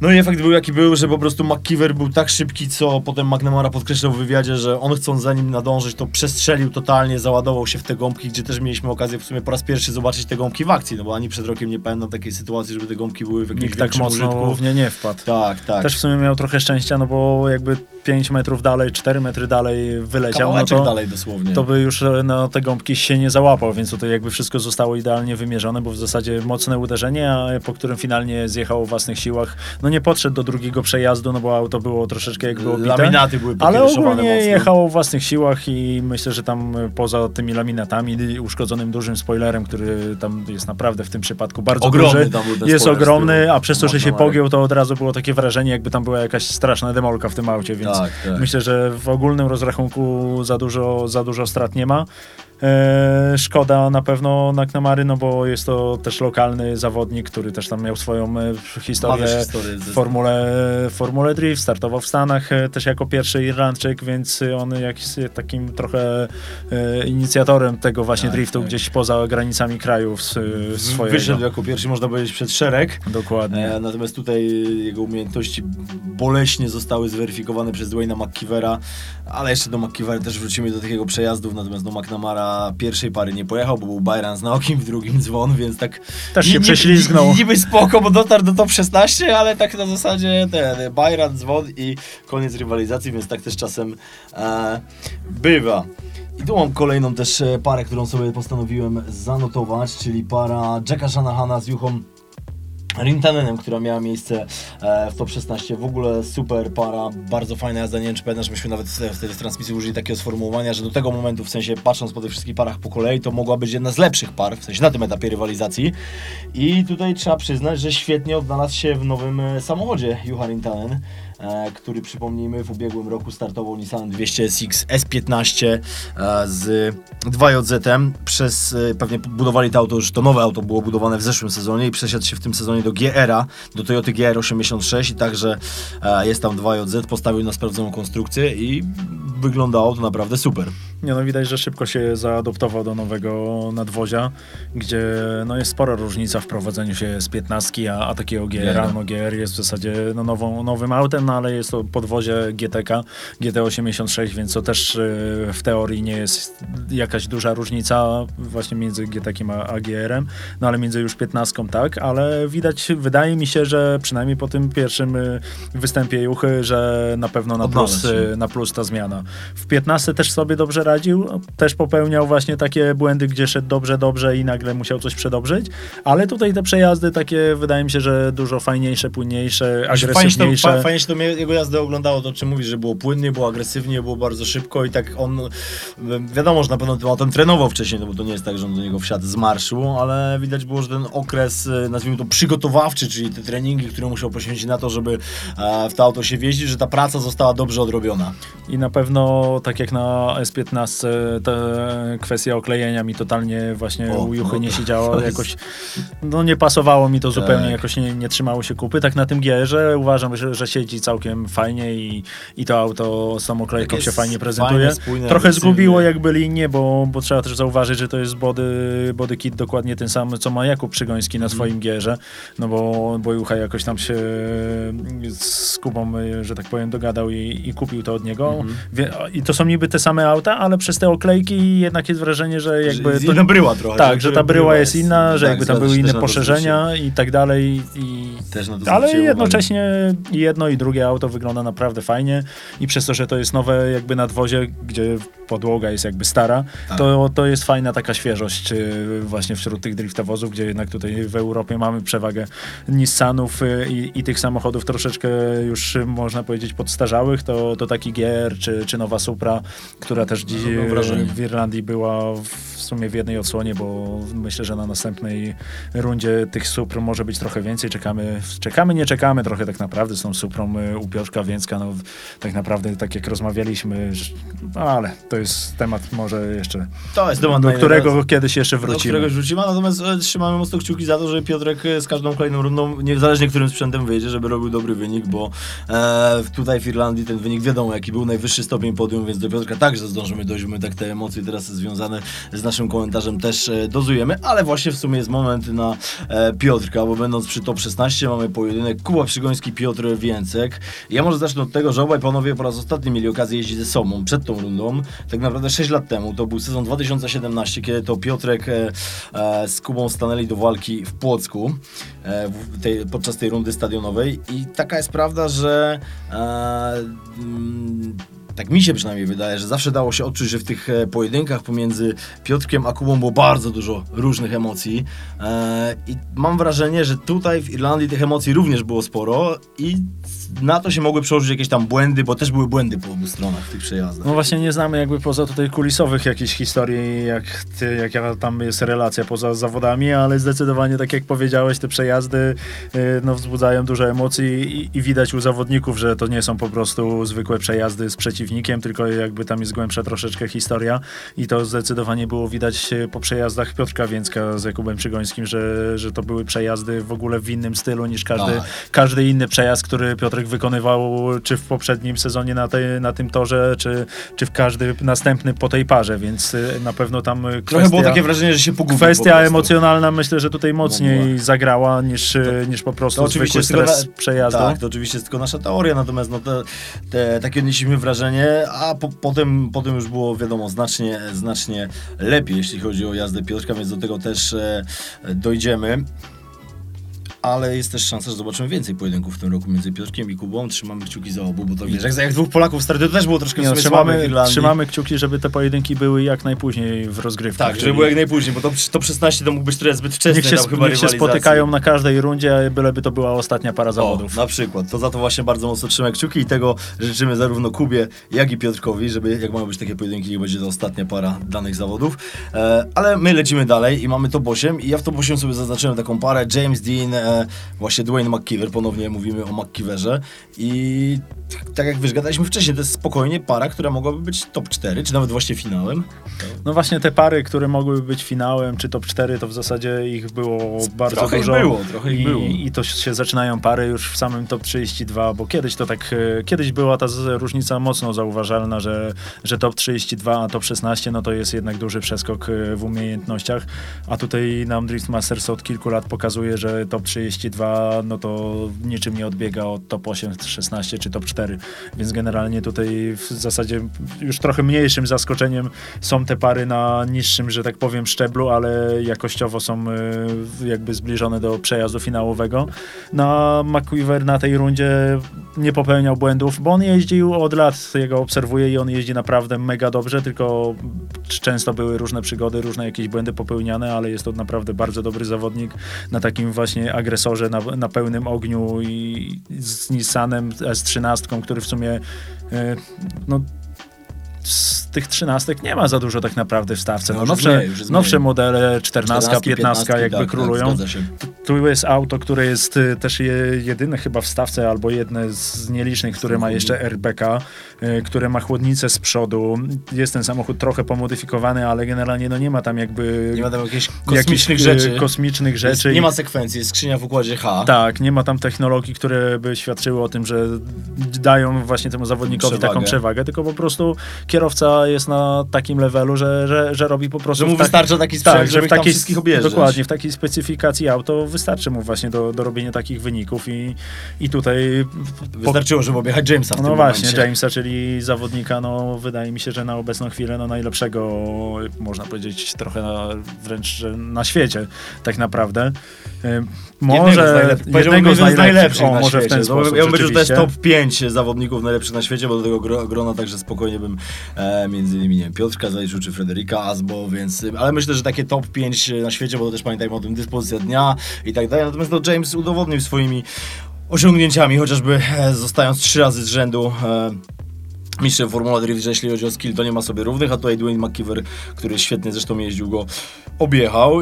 No i efekt był jaki był, że po prostu McKeever był tak szybki, co potem McNamara podkreślał w wywiadzie, że on chcąc za nim nadążyć, to przestrzelił totalnie, załadował się w te gąbki, gdzie też mieliśmy okazję w sumie po raz pierwszy zobaczyć te gąbki w akcji, no bo ani przed rokiem nie pamiętam takiej sytuacji, żeby te gąbki były w jakimś tak mocno nie wpadł. Tak. Też w sumie miał trochę szczęścia, no bo jakby 5 metrów dalej, 4 metry dalej wyleciał, no to dalej dosłownie. To by już te gąbki się nie załapał, więc tutaj jakby wszystko zostało idealnie wymierzone, bo w zasadzie mocne uderzenie, a po którym finalnie zjechał o własnych siłach, nie podszedł do drugiego przejazdu, no bo auto było troszeczkę jakby obite. Laminaty były ale ogólnie jechał o własnych siłach i myślę, że tam poza tymi laminatami uszkodzonym dużym spoilerem, który tam jest naprawdę w tym przypadku bardzo ogromny, duży, jest ogromny, a przez to, że się pogiął, to od razu było takie wrażenie, jakby tam była jakaś straszna demolka w tym aucie, więc myślę, że w ogólnym rozrachunku za dużo strat nie ma. Szkoda na pewno McNamary, no bo jest to też lokalny zawodnik, który też tam miał swoją historię w Formule Drift, startował w Stanach też jako pierwszy Irlandczyk, więc on jest takim trochę inicjatorem tego właśnie driftu gdzieś poza granicami kraju swojego. Wyszedł jako pierwszy, można powiedzieć, przed szereg. Dokładnie. Natomiast tutaj jego umiejętności boleśnie zostały zweryfikowane przez Dwayne'a McKeevera, ale jeszcze do McKeevera też wrócimy do takiego przejazdów, natomiast do McNamara pierwszej pary nie pojechał, bo był Byron z Naokim, w drugim dzwon, więc tak też się prześlizgnął. Niby spoko, bo dotarł do top 16, ale tak na zasadzie ten Byron, dzwon i koniec rywalizacji, więc tak też czasem bywa. I tu mam kolejną też parę, którą sobie postanowiłem zanotować, czyli para Jacka Shanahana z Juhom Rintanenem, która miała miejsce w top 16, w ogóle super para, bardzo fajna jazda, nie wiem czy pamiętasz, myśmy nawet wtedy w transmisji użyli takiego sformułowania, że do tego momentu, w sensie patrząc po tych wszystkich parach po kolei, to mogła być jedna z lepszych par, w sensie na tym etapie rywalizacji i tutaj trzeba przyznać, że świetnie odnalazł się w nowym samochodzie Juha Rintanen, który przypomnijmy w ubiegłym roku startował Nissan 200SX S15 z 2JZ-em. Pewnie budowali to auto, już to nowe auto było budowane w zeszłym sezonie i przesiadł się w tym sezonie do GR-a, do Toyoty GR86 i także jest tam 2JZ, postawił na sprawdzoną konstrukcję i wyglądało to naprawdę super. Nie, no widać, że szybko się zaadoptował do nowego nadwozia, gdzie no jest spora różnica w prowadzeniu się z 15, a takiego GR, no GR jest w zasadzie no, nowym autem, no ale jest to podwozie GTK, GT86, więc to też w teorii nie jest jakaś duża różnica właśnie między GTK a GR-em, no ale między już 15 tak, ale widać, wydaje mi się, że przynajmniej po tym pierwszym występie Juchy, że na pewno na plus ta zmiana. W 15 też sobie dobrze radził, też popełniał właśnie takie błędy, gdzie szedł dobrze i nagle musiał coś przedobrzyć, ale tutaj te przejazdy takie wydaje mi się, że dużo fajniejsze, płynniejsze, agresywniejsze. Fajnie się to jego jazdy oglądało, to o czym mówisz, że było płynnie, było agresywnie, było bardzo szybko i tak on, wiadomo, że na pewno tym autem trenował wcześniej, no bo to nie jest tak, że on do niego wsiadł z marszu, ale widać było, że ten okres, nazwijmy to przygotowawczy, czyli te treningi, które musiał poświęcić na to, żeby w to auto się wjeździć, że ta praca została dobrze odrobiona. I na pewno, tak jak na S15, ta kwestia oklejenia mi totalnie właśnie u Juchy nie siedziała, jakoś no nie pasowało mi to zupełnie, jakoś nie trzymało się kupy. Tak na tym GR-ze uważam, że siedzi całkiem fajnie i to auto z tą oklejką się fajnie prezentuje. Fajne, spójne, trochę zgubiło jakby linię, bo trzeba też zauważyć, że to jest body kit dokładnie ten sam, co ma Jakub Przygoński na swoim GR-ze, no bo Jucha jakoś tam się z Kubą, że tak powiem, dogadał i kupił to od niego. I to są niby te same auta, ale przez te oklejki jednak jest wrażenie, że jakby... Jest inna bryła trochę. Tak, że ta bryła jest inna, że tak, jakby tam były inne poszerzenia i tak dalej. Też na to ale jednocześnie jedno i drugie auto wygląda naprawdę fajnie i przez to, że to jest nowe jakby nadwozie, gdzie podłoga jest jakby stara, to jest fajna taka świeżość właśnie wśród tych driftowozów, gdzie jednak tutaj w Europie mamy przewagę Nissanów i tych samochodów troszeczkę już można powiedzieć podstarzałych, to taki GR czy nowa Supra, która też dziś w Irlandii była w sumie w jednej odsłonie, bo myślę, że na następnej rundzie tych Supr może być trochę więcej. Czekamy, nie czekamy trochę tak naprawdę z tą Suprą u Piotrka Wieńcka. No, tak naprawdę tak jak rozmawialiśmy, ale to jest temat może jeszcze, do którego kiedyś jeszcze wrócimy. Natomiast trzymamy mocno kciuki za to, że Piotrek z każdą kolejną rundą, niezależnie którym sprzętem wyjedzie, żeby robił dobry wynik, bo tutaj w Irlandii ten wynik wiadomo jaki był, najwyższy stopień podium, więc do Piotrka także zdążymy dojść, my tak te emocje teraz związane z naszym komentarzem też dozujemy, ale właśnie w sumie jest moment na Piotrka, bo będąc przy top 16 mamy pojedynek Kuba Przygoński, Piotr Wieńcek. Ja może zacznę od tego, że obaj panowie po raz ostatni mieli okazję jeździć ze sobą przed tą rundą, tak naprawdę 6 lat temu, to był sezon 2017, kiedy to Piotrek z Kubą stanęli do walki w Płocku podczas tej rundy stadionowej i taka jest prawda, że tak mi się przynajmniej wydaje, że zawsze dało się odczuć, że w tych pojedynkach pomiędzy Piotrkiem a Kubą było bardzo dużo różnych emocji i mam wrażenie, że tutaj w Irlandii tych emocji również było sporo i na to się mogły przełożyć jakieś tam błędy, bo też były błędy po obu stronach w tych przejazdach. No właśnie nie znamy jakby poza tutaj kulisowych jakichś historii, jaka tam jest relacja poza zawodami, ale zdecydowanie tak jak powiedziałeś, te przejazdy no wzbudzają dużo emocji i widać u zawodników, że to nie są po prostu zwykłe przejazdy z przeciwnikiem, tylko jakby tam jest głębsza troszeczkę historia i to zdecydowanie było widać po przejazdach Piotrka Wieńcka z Jakubem Przygońskim, że to były przejazdy w ogóle w innym stylu niż każdy inny przejazd, który Piotrek wykonywał czy w poprzednim sezonie na tym torze, czy w każdy następny po tej parze, więc na pewno tam trochę było takie wrażenie, że się pogubił. Kwestia emocjonalna myślę, że tutaj mocniej zagrała niż po prostu zwykły stres przejazdu. Tak, to oczywiście jest tylko nasza teoria, natomiast no takie odnieśliśmy wrażenie, a potem już było wiadomo znacznie lepiej, jeśli chodzi o jazdę Piotrka, więc do tego też dojdziemy. Ale jest też szansa, że zobaczymy więcej pojedynków w tym roku między Piotrkiem i Kubą. Trzymamy kciuki za obu, bo to wiesz, jak dwóch Polaków starty, to też było troszkę w trzymamy kciuki, żeby te pojedynki były jak najpóźniej w rozgrywkach. Tak, żeby było jak najpóźniej, bo to 16 to mógł być trochę zbyt wczesny. Niech się spotykają na każdej rundzie, byleby to była ostatnia para zawodów. Na przykład. To za to właśnie bardzo mocno trzymamy kciuki i tego życzymy zarówno Kubie, jak i Piotrkowi, żeby jak mają być takie pojedynki, niech będzie to ostatnia para danych zawodów. Ale my lecimy dalej i mamy top 8 i ja w top 8 sobie zaznaczyłem taką parę James Dean właśnie Dwayne McKeever, ponownie mówimy o McKeeverze i tak jak wiesz, gadaliśmy wcześniej, to jest spokojnie para, która mogłaby być top 4, czy nawet właśnie finałem. No właśnie te pary, które mogłyby być finałem, czy top 4, to w zasadzie ich było bardzo trochę dużo. Trochę ich było. I to się zaczynają pary już w samym top 32, bo kiedyś to tak, kiedyś była ta różnica mocno zauważalna, że top 32, a top 16, no to jest jednak duży przeskok w umiejętnościach, a tutaj nam Drift Masters od kilku lat pokazuje, że top 32, no to niczym nie odbiega od top 8, 16 czy top 4, więc generalnie tutaj w zasadzie już trochę mniejszym zaskoczeniem są te pary na niższym, że tak powiem, szczeblu, ale jakościowo są jakby zbliżone do przejazdu finałowego. Na McKeever na tej rundzie nie popełniał błędów, bo on jeździł od lat, jego obserwuję i on jeździ naprawdę mega dobrze, tylko często były różne przygody, różne jakieś błędy popełniane, ale jest to naprawdę bardzo dobry zawodnik na takim właśnie agresorze, na pełnym ogniu i z Nissanem S13, który w sumie no z tych 13 nie ma za dużo tak naprawdę w stawce. No, nowsze modele 14, 15 jakby tak, królują. Tak, tu jest auto, które jest też jedyne chyba w stawce, albo jedne z nielicznych, które ma jeszcze airbeka, które ma chłodnicę z przodu. Jest ten samochód trochę pomodyfikowany, ale generalnie no nie ma tam jakby... Nie ma tam jakichś kosmicznych rzeczy. Nie ma sekwencji, skrzynia w układzie H. Tak, nie ma tam technologii, które by świadczyły o tym, że dają właśnie temu zawodnikowi taką przewagę, tylko po prostu kierowca jest na takim levelu, że robi po prostu... Że mu wystarcza taki sprzęt, żeby tam wszystkich objeżdżać. Dokładnie, w takiej specyfikacji auto wystarczy mu właśnie do robienia takich wyników i tutaj... Wystarczyło, żeby objechać Jamesa w tym momencie. No właśnie, Jamesa, czyli zawodnika, no wydaje mi się, że na obecną chwilę no najlepszego, można powiedzieć, trochę wręcz na świecie tak naprawdę. Jednego z najlepszych na może świecie. W ten sposób, ja bym powiedział, że to jest top 5 zawodników najlepszych na świecie, bo do tego grona także spokojnie bym między innymi nie wiem, Piotrka zaliczył czy Fredericka Asbo, więc, ale myślę, że takie top 5 na świecie, bo to też pamiętajmy o tym, dyspozycja dnia i tak dalej, natomiast no, James udowodnił swoimi osiągnięciami, chociażby zostając 3 razy z rzędu mistrzem Formuła Drift, że jeśli chodzi o skill, to nie ma sobie równych, a tutaj Dwayne McKeever, który świetnie zresztą jeździł, go objechał.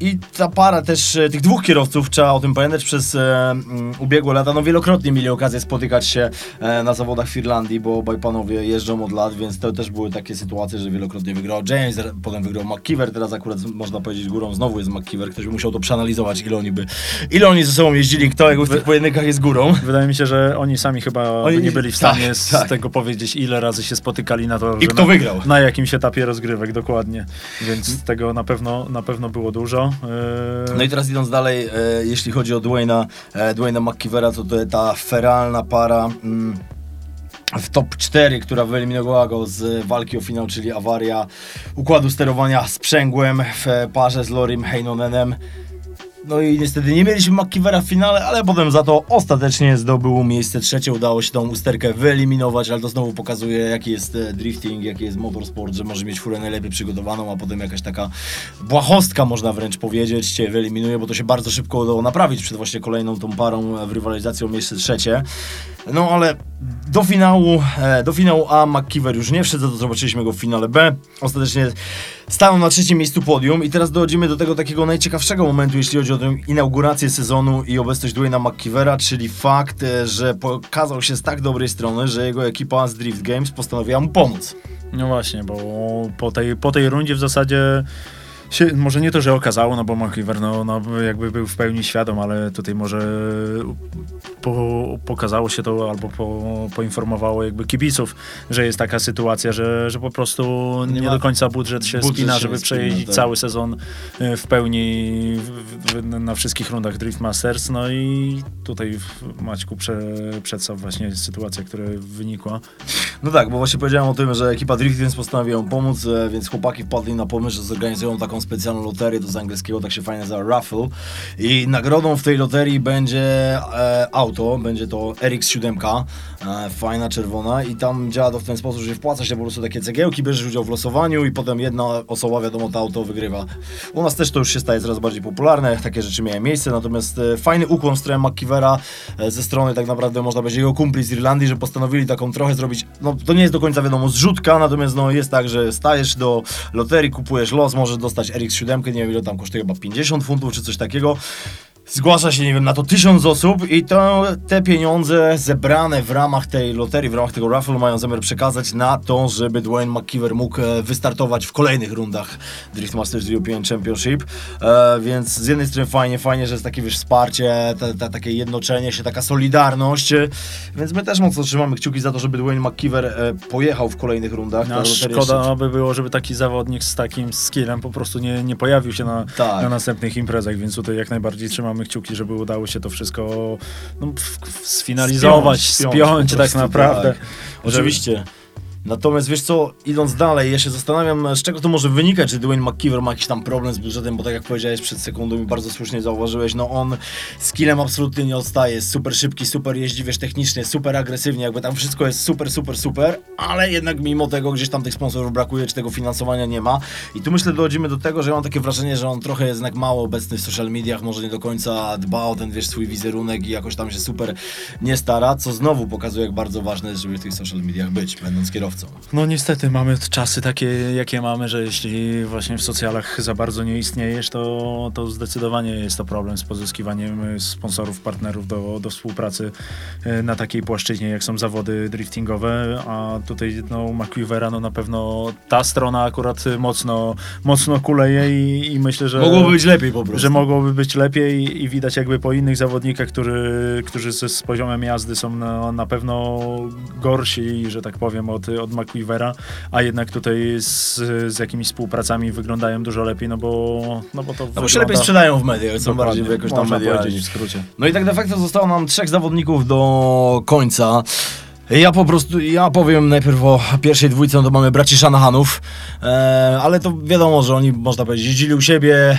I ta para też, tych dwóch kierowców, trzeba o tym pamiętać, przez ubiegłe lata, no wielokrotnie mieli okazję spotykać się na zawodach w Irlandii, bo obaj panowie jeżdżą od lat, więc to też były takie sytuacje, że wielokrotnie wygrał James, potem wygrał McKeever, teraz akurat można powiedzieć górą znowu jest McKeever, ktoś by musiał to przeanalizować, ile oni ze sobą jeździli, kto jakby w tych pojedynkach jest górą. Wydaje mi się, że oni sami chyba nie byli w stanie z tego powiedzieć, ile razy się spotykali na to, kto wygrał. Na jakimś etapie rozgrywek, dokładnie, więc tego na pewno było dużo. No i teraz idąc dalej, jeśli chodzi o Dwayna McKeevera, to ta feralna para w top 4, która wyeliminowała go z walki o finał, czyli awaria układu sterowania sprzęgłem w parze z Laurim Heinonenem. No i niestety nie mieliśmy McKeevera w finale, ale potem za to ostatecznie zdobył miejsce trzecie, udało się tą usterkę wyeliminować, ale to znowu pokazuje, jaki jest drifting, jaki jest motorsport, że może mieć furę najlepiej przygotowaną, a potem jakaś taka błahostka, można wręcz powiedzieć, cię wyeliminuje, bo to się bardzo szybko udało naprawić przed właśnie kolejną tą parą w rywalizacji o miejsce trzecie. No ale do finału A McKeever już nie wszedł, to zobaczyliśmy go w finale B. Ostatecznie stanął na trzecim miejscu podium i teraz dochodzimy do tego takiego najciekawszego momentu, jeśli chodzi o tę inaugurację sezonu i obecność Dwayna McKeevera, czyli fakt, że pokazał się z tak dobrej strony, że jego ekipa z Drift Games postanowiła mu pomóc. No właśnie, bo po tej rundzie w zasadzie może nie to, że okazało, no bo McKeever no jakby był w pełni świadom, ale tutaj może pokazało się to albo poinformowało jakby kibiców, że jest taka sytuacja, że po prostu nie do końca budżet się spina, żeby przejeździć cały sezon w pełni na wszystkich rundach Drift Masters. No i tutaj Maćku przedstaw właśnie sytuację, która wynikła. No tak, bo właśnie powiedziałem o tym, że ekipa Drift Games postanowiła pomóc, więc chłopaki wpadli na pomysł, że zorganizują taką specjalną loterię, to z angielskiego tak się fajnie nazywa raffle i nagrodą w tej loterii będzie auto, będzie to RX-7, fajna czerwona i tam działa to w ten sposób, że wpłaca się po prostu takie cegiełki, bierzesz udział w losowaniu i potem jedna osoba, wiadomo, to auto wygrywa. U nas też to już się staje coraz bardziej popularne, takie rzeczy miały miejsce, natomiast fajny ukłon w stronę McKeevera ze strony tak naprawdę można powiedzieć jego kumpli z Irlandii, że postanowili taką trochę zrobić, no to nie jest do końca wiadomo zrzutka, natomiast no jest tak, że stajesz do loterii, kupujesz los, możesz dostać RX-7, nie wiem ile tam kosztuje, chyba 50 funtów czy coś takiego. zgłasza się, nie wiem, na to 1000 osób i to te pieniądze zebrane w ramach tej loterii, w ramach tego raffle mają zamiar przekazać na to, żeby Dwayne McKeever mógł wystartować w kolejnych rundach Drift Masters European Championship, więc z jednej strony fajnie, że jest takie, wiesz, wsparcie, takie jednoczenie się, taka solidarność, więc my też mocno trzymamy kciuki za to, żeby Dwayne McKeever pojechał w kolejnych rundach. No, szkoda jeszcze... by było, żeby taki zawodnik z takim skillem po prostu nie pojawił się na następnych imprezach, więc tutaj jak najbardziej trzymamy kciuki, żeby udało się to wszystko sfinalizować, spiąć tak naprawdę. Tak. Oczywiście. Natomiast wiesz co, idąc dalej, ja się zastanawiam, z czego to może wynikać, czy Dwayne McKeever ma jakiś tam problem z budżetem, bo tak jak powiedziałeś przed sekundą i bardzo słusznie zauważyłeś, no on skillem absolutnie nie odstaje, jest super szybki, super jeździ, wiesz, technicznie, super agresywnie, jakby tam wszystko jest super, ale jednak mimo tego gdzieś tam tych sponsorów brakuje, czy tego finansowania nie ma. I tu myślę, dochodzimy do tego, że ja mam takie wrażenie, że on trochę jest jednak mało obecny w social mediach, może nie do końca dba o ten, wiesz, swój wizerunek i jakoś tam się super nie stara, co znowu pokazuje, jak bardzo ważne jest, żeby w tych social mediach być, będąc kierowcą. No niestety mamy czasy takie, jakie mamy, że jeśli właśnie w socjalach za bardzo nie istniejesz, to zdecydowanie jest to problem z pozyskiwaniem sponsorów, partnerów do współpracy na takiej płaszczyźnie, jak są zawody driftingowe, a tutaj McKeevera na pewno ta strona akurat mocno kuleje i myślę, że mogłoby być lepiej po prostu. Że mogłoby być lepiej i widać jakby po innych zawodnikach, którzy z poziomem jazdy są na pewno gorsi, że tak powiem, od McKeevera, a jednak tutaj z jakimiś współpracami wyglądają dużo lepiej, no bo to wygląda... się lepiej sprzedają w mediach, są bardziej jakoś tam media w skrócie. No i tak de facto zostało nam 3 zawodników do końca. Ja powiem najpierw o pierwszej dwójce, no to mamy braci Shanahanów, ale to wiadomo, że oni, można powiedzieć, jeździli u siebie,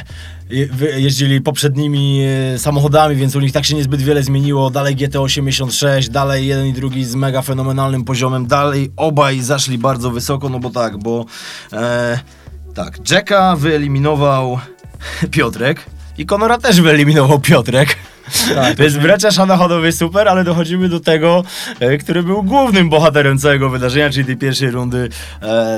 jeździli poprzednimi samochodami, więc u nich tak się niezbyt wiele zmieniło, dalej GT86, dalej jeden i drugi z mega fenomenalnym poziomem, dalej obaj zaszli bardzo wysoko, no bo tak, Jacka wyeliminował Piotrek i Connora też wyeliminował Piotrek. Tak, więc bracia Shanahan super, ale dochodzimy do tego, który był głównym bohaterem całego wydarzenia, czyli tej pierwszej rundy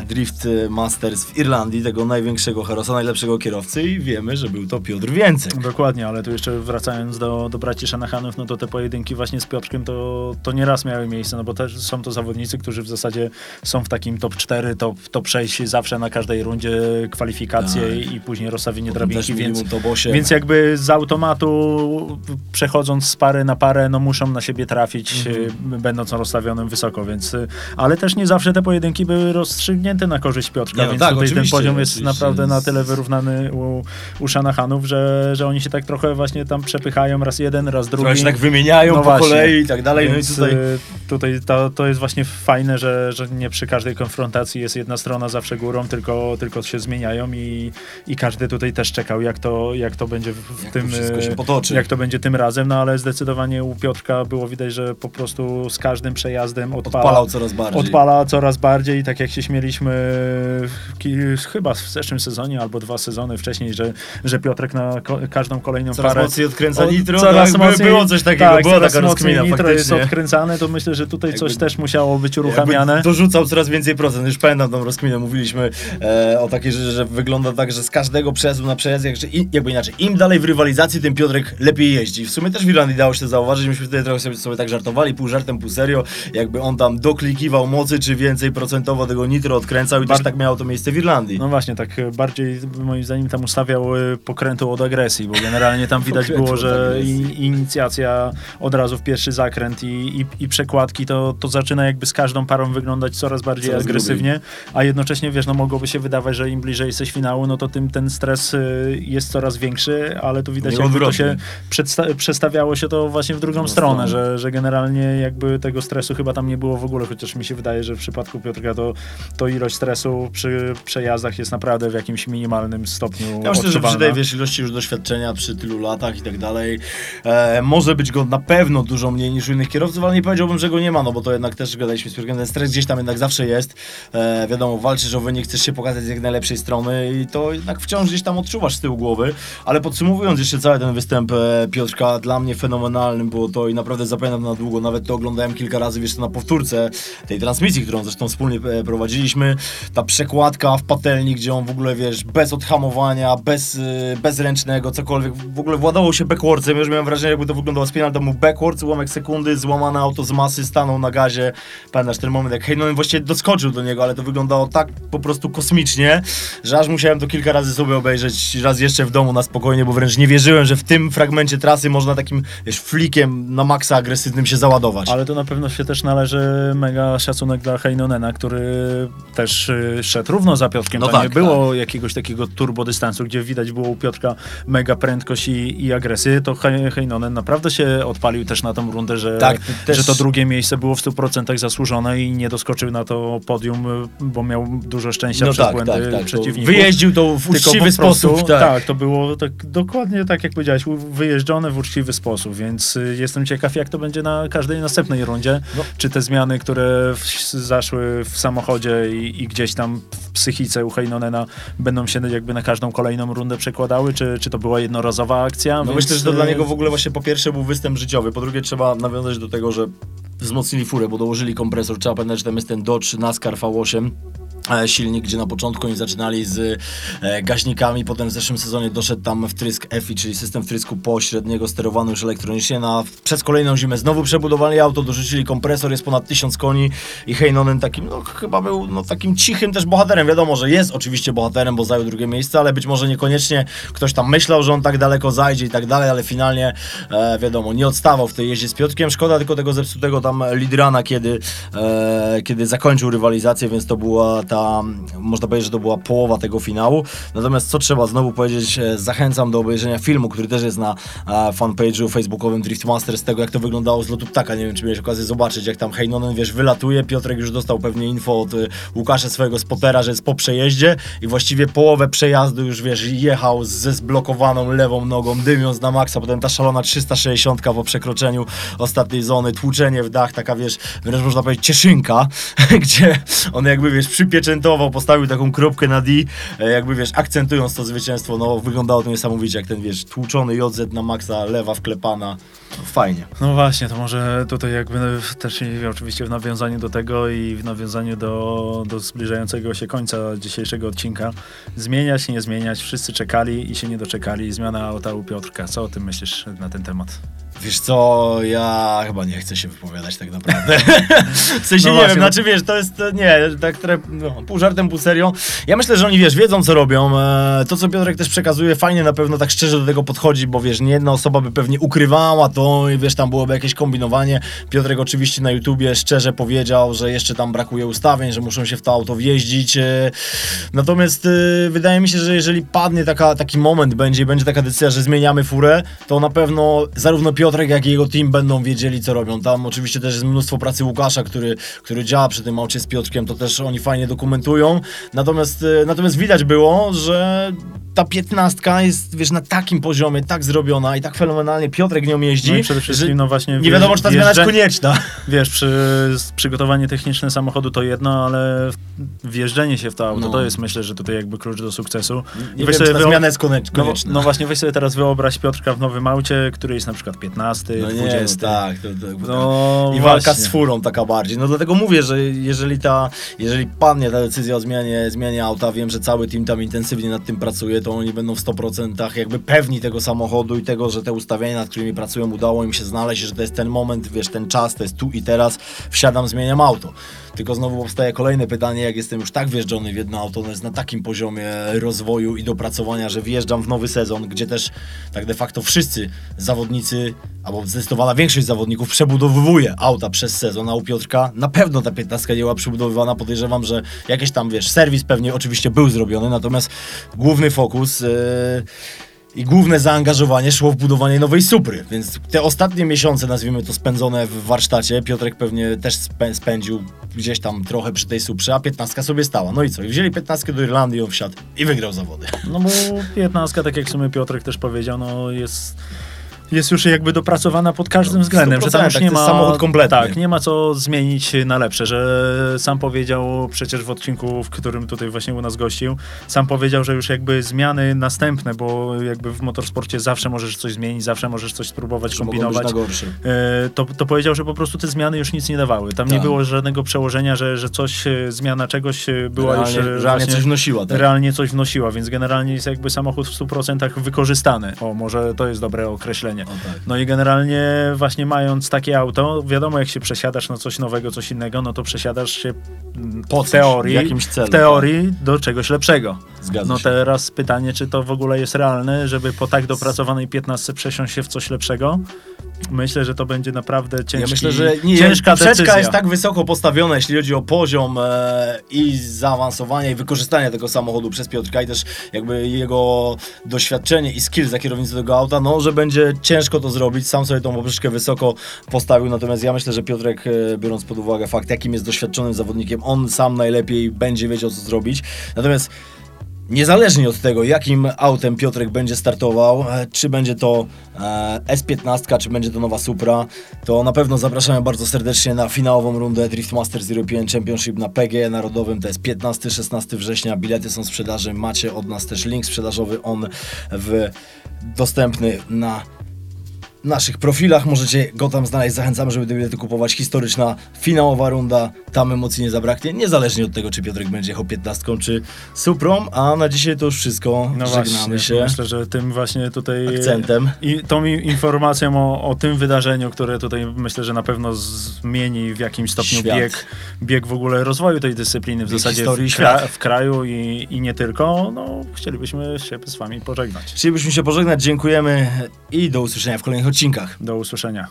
Drift Masters w Irlandii, tego największego herosa, najlepszego kierowcy, i wiemy, że był to Piotr Wieńcek. Dokładnie, ale tu jeszcze wracając do braci Shanahanów, no to te pojedynki właśnie z Piotrkiem to nieraz miały miejsce, no bo też są to zawodnicy, którzy w zasadzie są w takim top 4, top 6 zawsze na każdej rundzie kwalifikacje i później rozstawienie drabinki, więc jakby z automatu przechodząc z pary na parę, no muszą na siebie trafić, będąc rozstawionym wysoko, więc... Ale też nie zawsze te pojedynki były rozstrzygnięte na korzyść Piotrka, więc tak, tutaj ten poziom jest naprawdę na tyle wyrównany u Shanahanów, że oni się tak trochę właśnie tam przepychają, raz jeden, raz drugi. Trochę się tak wymieniają kolei i tak dalej. Więc no i tutaj to jest właśnie fajne, że nie przy każdej konfrontacji jest jedna strona zawsze górą, tylko się zmieniają i każdy tutaj też czekał, jak to będzie w tym... Wszystko się potoczy. Jak to będzie tym razem, no ale zdecydowanie u Piotrka było widać, że po prostu z każdym przejazdem odpala coraz bardziej i tak jak się śmieliśmy chyba w zeszłym sezonie albo 2 sezony wcześniej, że Piotrek na każdą kolejną coraz parę... Coraz mocniej odkręca nitro, coraz mocniej, było coś takiego, tak, była taka rozkmina nitro faktycznie. Jest odkręcane, to myślę, że tutaj coś też musiało być uruchamiane. Dorzucał coraz więcej procent, już pamiętam tą rozkminę, mówiliśmy o takiej rzeczy, że wygląda tak, że z każdego przejazdu na przejazd, jakby inaczej, im dalej w rywalizacji, tym Piotrek lepiej jeździ. W sumie też w Irlandii dało się zauważyć, myśmy tutaj trochę sobie tak żartowali, pół żartem, pół serio, jakby on tam doklikiwał mocy, czy więcej procentowo tego nitro odkręcał i też tak miało to miejsce w Irlandii. No właśnie, tak bardziej moim zdaniem tam ustawiał pokrętu od agresji, bo generalnie tam widać było, że inicjacja od razu w pierwszy zakręt i przekładki, to zaczyna jakby z każdą parą wyglądać coraz bardziej agresywnie, a jednocześnie wiesz, no mogłoby się wydawać, że im bliżej jesteś finału, no to tym ten stres jest coraz większy, ale tu widać, jakby to się przestawiało się to właśnie w drugą stronę, że generalnie jakby tego stresu chyba tam nie było w ogóle, chociaż mi się wydaje, że w przypadku Piotrka to ilość stresu przy przejazdach jest naprawdę w jakimś minimalnym stopniu odczuwalna. Ja myślę, że przy tej ilości już doświadczenia, przy tylu latach i tak dalej, może być go na pewno dużo mniej niż u innych kierowców, ale nie powiedziałbym, że czego nie ma, no bo to jednak też gadaliśmy z Piotrkiem, ten stres gdzieś tam jednak zawsze jest, wiadomo, walczysz o wynik, chcesz się pokazać z jak najlepszej strony i to jednak wciąż gdzieś tam odczuwasz z tyłu głowy, ale podsumowując jeszcze cały ten występ Piotrka, dla mnie fenomenalnym było to i naprawdę zapamiętam na długo, nawet to oglądałem kilka razy, wiesz, na powtórce tej transmisji, którą zresztą wspólnie prowadziliśmy, ta przekładka w patelni, gdzie on w ogóle, wiesz, bez odhamowania, bez ręcznego, cokolwiek, w ogóle władało się backwardsem, już miałem wrażenie, jakby to wyglądało z penalty, mu backwards, ułamek sekundy, złamane auto z masy, stanął na gazie, pamiętasz ten moment, jak Heinonen właściwie doskoczył do niego, ale to wyglądało tak po prostu kosmicznie, że aż musiałem to kilka razy sobie obejrzeć, raz jeszcze w domu na spokojnie, bo wręcz nie wierzyłem, że w tym fragmencie trasy można takim, wiesz, flikiem na maksa agresywnym się załadować. Ale to na pewno się też należy mega szacunek dla Heinonena, który też szedł równo za Piotrkiem, no tam tak, nie było tak jakiegoś takiego turbo dystansu, gdzie widać było u Piotrka mega prędkość i agresję, to Heinonen naprawdę się odpalił też na tą rundę, że, tak, też... że to drugie miejsce było w 100% zasłużone i nie doskoczył na to podium, bo miał dużo szczęścia przez błędy przeciwników. Wyjeździł to w uczciwy sposób. Tak, to było tak, dokładnie tak jak powiedziałeś, wyjeżdżone w uczciwy sposób, więc jestem ciekaw, jak to będzie na każdej następnej rundzie, no. Czy te zmiany, które zaszły w samochodzie i gdzieś tam w psychice u Heinonena będą się jakby na każdą kolejną rundę przekładały, czy to była jednorazowa akcja? No więc... myślę, że to dla niego w ogóle właśnie po pierwsze był występ życiowy, po drugie trzeba nawiązać do tego, że wzmocnili furę, bo dołożyli kompresor, trzeba pamiętać, że tam jest ten Dodge NASCAR V8 silnik, gdzie na początku oni zaczynali z gaśnikami, potem w zeszłym sezonie doszedł tam wtrysk EFI, czyli system wtrysku pośredniego, sterowany już elektronicznie, przez kolejną zimę znowu przebudowali auto, dorzucili kompresor, jest ponad 1000 koni i Heinonen takim, no chyba był no, takim cichym też bohaterem, wiadomo, że jest oczywiście bohaterem, bo zajął drugie miejsce, ale być może niekoniecznie ktoś tam myślał, że on tak daleko zajdzie i tak dalej, ale finalnie wiadomo, nie odstawał w tej jeździe z Piotrkiem, szkoda tylko tego zepsutego tam Lidrana, kiedy zakończył rywalizację, więc to była można powiedzieć, że to była połowa tego finału. Natomiast co trzeba znowu powiedzieć, zachęcam do obejrzenia filmu, który też jest na fanpage'u facebookowym Drift Masters, tego jak to wyglądało z lotu ptaka. Nie wiem, czy miałeś okazję zobaczyć, jak tam Heinonen, wiesz, wylatuje. Piotrek już dostał pewnie info od Łukasza, swojego spotera, że jest po przejeździe i właściwie połowę przejazdu już, wiesz, jechał ze zblokowaną lewą nogą, dymiąc na maksa. Potem ta szalona 360 po przekroczeniu ostatniej zony, tłuczenie w dach, taka, wiesz, wręcz można powiedzieć cieszynka, gdzie on jakby, wiesz, przypieczętował, postawił taką kropkę na D, jakby, wiesz, akcentując to zwycięstwo, no wyglądało to niesamowicie, jak ten, wiesz, tłuczony JZ na maksa, lewa wklepana, fajnie. No właśnie, to może tutaj jakby też oczywiście w nawiązaniu do tego i w nawiązaniu do zbliżającego się końca dzisiejszego odcinka, zmieniać, nie zmieniać, wszyscy czekali i się nie doczekali, zmiana auta u Piotrka, co o tym myślisz na ten temat? Wiesz co, ja chyba nie chcę się wypowiadać tak naprawdę, w sensie no nie wiem, znaczy wiesz, to jest, nie, tak no, pół żartem, pół serią, ja myślę, że oni, wiesz, wiedzą co robią, to co Piotrek też przekazuje fajnie, na pewno tak szczerze do tego podchodzi, bo wiesz, nie jedna osoba by pewnie ukrywała to i wiesz, tam byłoby jakieś kombinowanie, Piotrek oczywiście na YouTubie szczerze powiedział, że jeszcze tam brakuje ustawień, że muszą się w to auto wjeździć, natomiast wydaje mi się, że jeżeli padnie taki moment będzie i będzie taka decyzja, że zmieniamy furę, to na pewno zarówno Piotrek, jak i jego team będą wiedzieli, co robią. Tam oczywiście też jest mnóstwo pracy Łukasza, który działa przy tym aucie z Piotrkiem, to też oni fajnie dokumentują. Natomiast widać było, że ta 15 jest, wiesz, na takim poziomie, tak zrobiona i tak fenomenalnie Piotrek nią jeździ, no i przede wszystkim, no właśnie, nie wiadomo, czy ta zmiana jest konieczna. Wiesz, przygotowanie techniczne samochodu to jedno, ale wjeżdżenie się w to auto, no, to jest, myślę, że tutaj jakby klucz do sukcesu. I weź sobie, ta zmiana jest konieczna. No właśnie, weź sobie teraz wyobraź Piotrka w nowym aucie, który jest na przykład 15, no 20. Nie, tak, no, i walka właśnie z furą taka bardziej. No dlatego mówię, że jeżeli padnie ta decyzja o zmianie auta, wiem, że cały team tam intensywnie nad tym pracuje, to oni będą w 100% jakby pewni tego samochodu i tego, że te ustawienia, nad którymi pracują, udało im się znaleźć, że to jest ten moment, wiesz, ten czas, to jest tu i teraz, wsiadam, zmieniam auto. Tylko znowu powstaje kolejne pytanie, jak jestem już tak wjeżdżony w jedno auto, ono jest na takim poziomie rozwoju i dopracowania, że wjeżdżam w nowy sezon, gdzie też tak de facto wszyscy zawodnicy, albo zdecydowana większość zawodników przebudowuje auta przez sezon, a u Piotrka na pewno ta 15 nie była przebudowywana, podejrzewam, że jakiś tam, wiesz, serwis pewnie oczywiście był zrobiony, natomiast główny fokus i główne zaangażowanie szło w budowanie nowej Supry, więc te ostatnie miesiące, nazwijmy to, spędzone w warsztacie, Piotrek pewnie też spędził gdzieś tam trochę przy tej Suprze, a 15 sobie stała. No i co? I wzięli 15 do Irlandii, ją wsiadł i wygrał zawody. No bo 15, tak jak w sumie Piotrek też powiedział, no jest... jest już jakby dopracowana pod każdym względem, że tam już nie ma samochód kompletny. Tak, nie ma co zmienić na lepsze, że sam powiedział przecież w odcinku, w którym tutaj właśnie u nas gościł, sam powiedział, że już jakby zmiany następne, bo jakby w motorsporcie zawsze możesz coś zmienić, zawsze możesz coś spróbować, kombinować. To powiedział, że po prostu te zmiany już nic nie dawały. Tam nie było żadnego przełożenia, że coś, zmiana czegoś była realnie, już... Realnie coś wnosiła. Tak? Realnie coś wnosiła, więc generalnie jest jakby samochód w 100% wykorzystany. O, może to jest dobre określenie. O, tak. No i generalnie właśnie mając takie auto, wiadomo jak się przesiadasz na coś nowego, coś innego, no to przesiadasz się w teorii do czegoś lepszego. No teraz pytanie, czy to w ogóle jest realne, żeby po tak dopracowanej 15 przesiąść się w coś lepszego? Myślę, że to będzie naprawdę ciężka decyzja. Poprzeczka jest tak wysoko postawiona, jeśli chodzi o poziom i zaawansowanie i wykorzystanie tego samochodu przez Piotrka i też jakby jego doświadczenie i skill za kierownicą tego auta, no, że będzie ciężko to zrobić. Sam sobie tą poprzeczkę wysoko postawił, natomiast ja myślę, że Piotrek, biorąc pod uwagę fakt, jakim jest doświadczonym zawodnikiem, on sam najlepiej będzie wiedział, co zrobić. Natomiast niezależnie od tego, jakim autem Piotrek będzie startował, czy będzie to S15, czy będzie to nowa Supra, to na pewno zapraszamy bardzo serdecznie na finałową rundę Drift Masters European Championship na PGE Narodowym. To jest 15-16 września, bilety są w sprzedaży, macie od nas też link sprzedażowy, on dostępny na naszych profilach, możecie go tam znaleźć, zachęcamy, żeby te bilety kupować. Historyczna, finałowa runda, tam emocji nie zabraknie, niezależnie od tego, czy Piotrek będzie jechał 15 czy Suprą, a na dzisiaj to już wszystko, żegnamy się. Myślę, że tym właśnie tutaj akcentem i tą informacją o tym wydarzeniu, które tutaj myślę, że na pewno zmieni w jakimś stopniu bieg w ogóle rozwoju tej dyscypliny, w zasadzie w kraju i nie tylko, no chcielibyśmy się z wami pożegnać. Dziękujemy i do usłyszenia w kolejnych odcinkach. Do usłyszenia.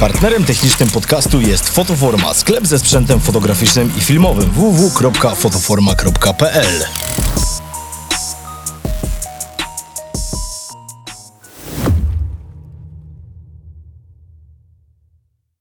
Partnerem technicznym podcastu jest Fotoforma, sklep ze sprzętem fotograficznym i filmowym www.fotoforma.pl.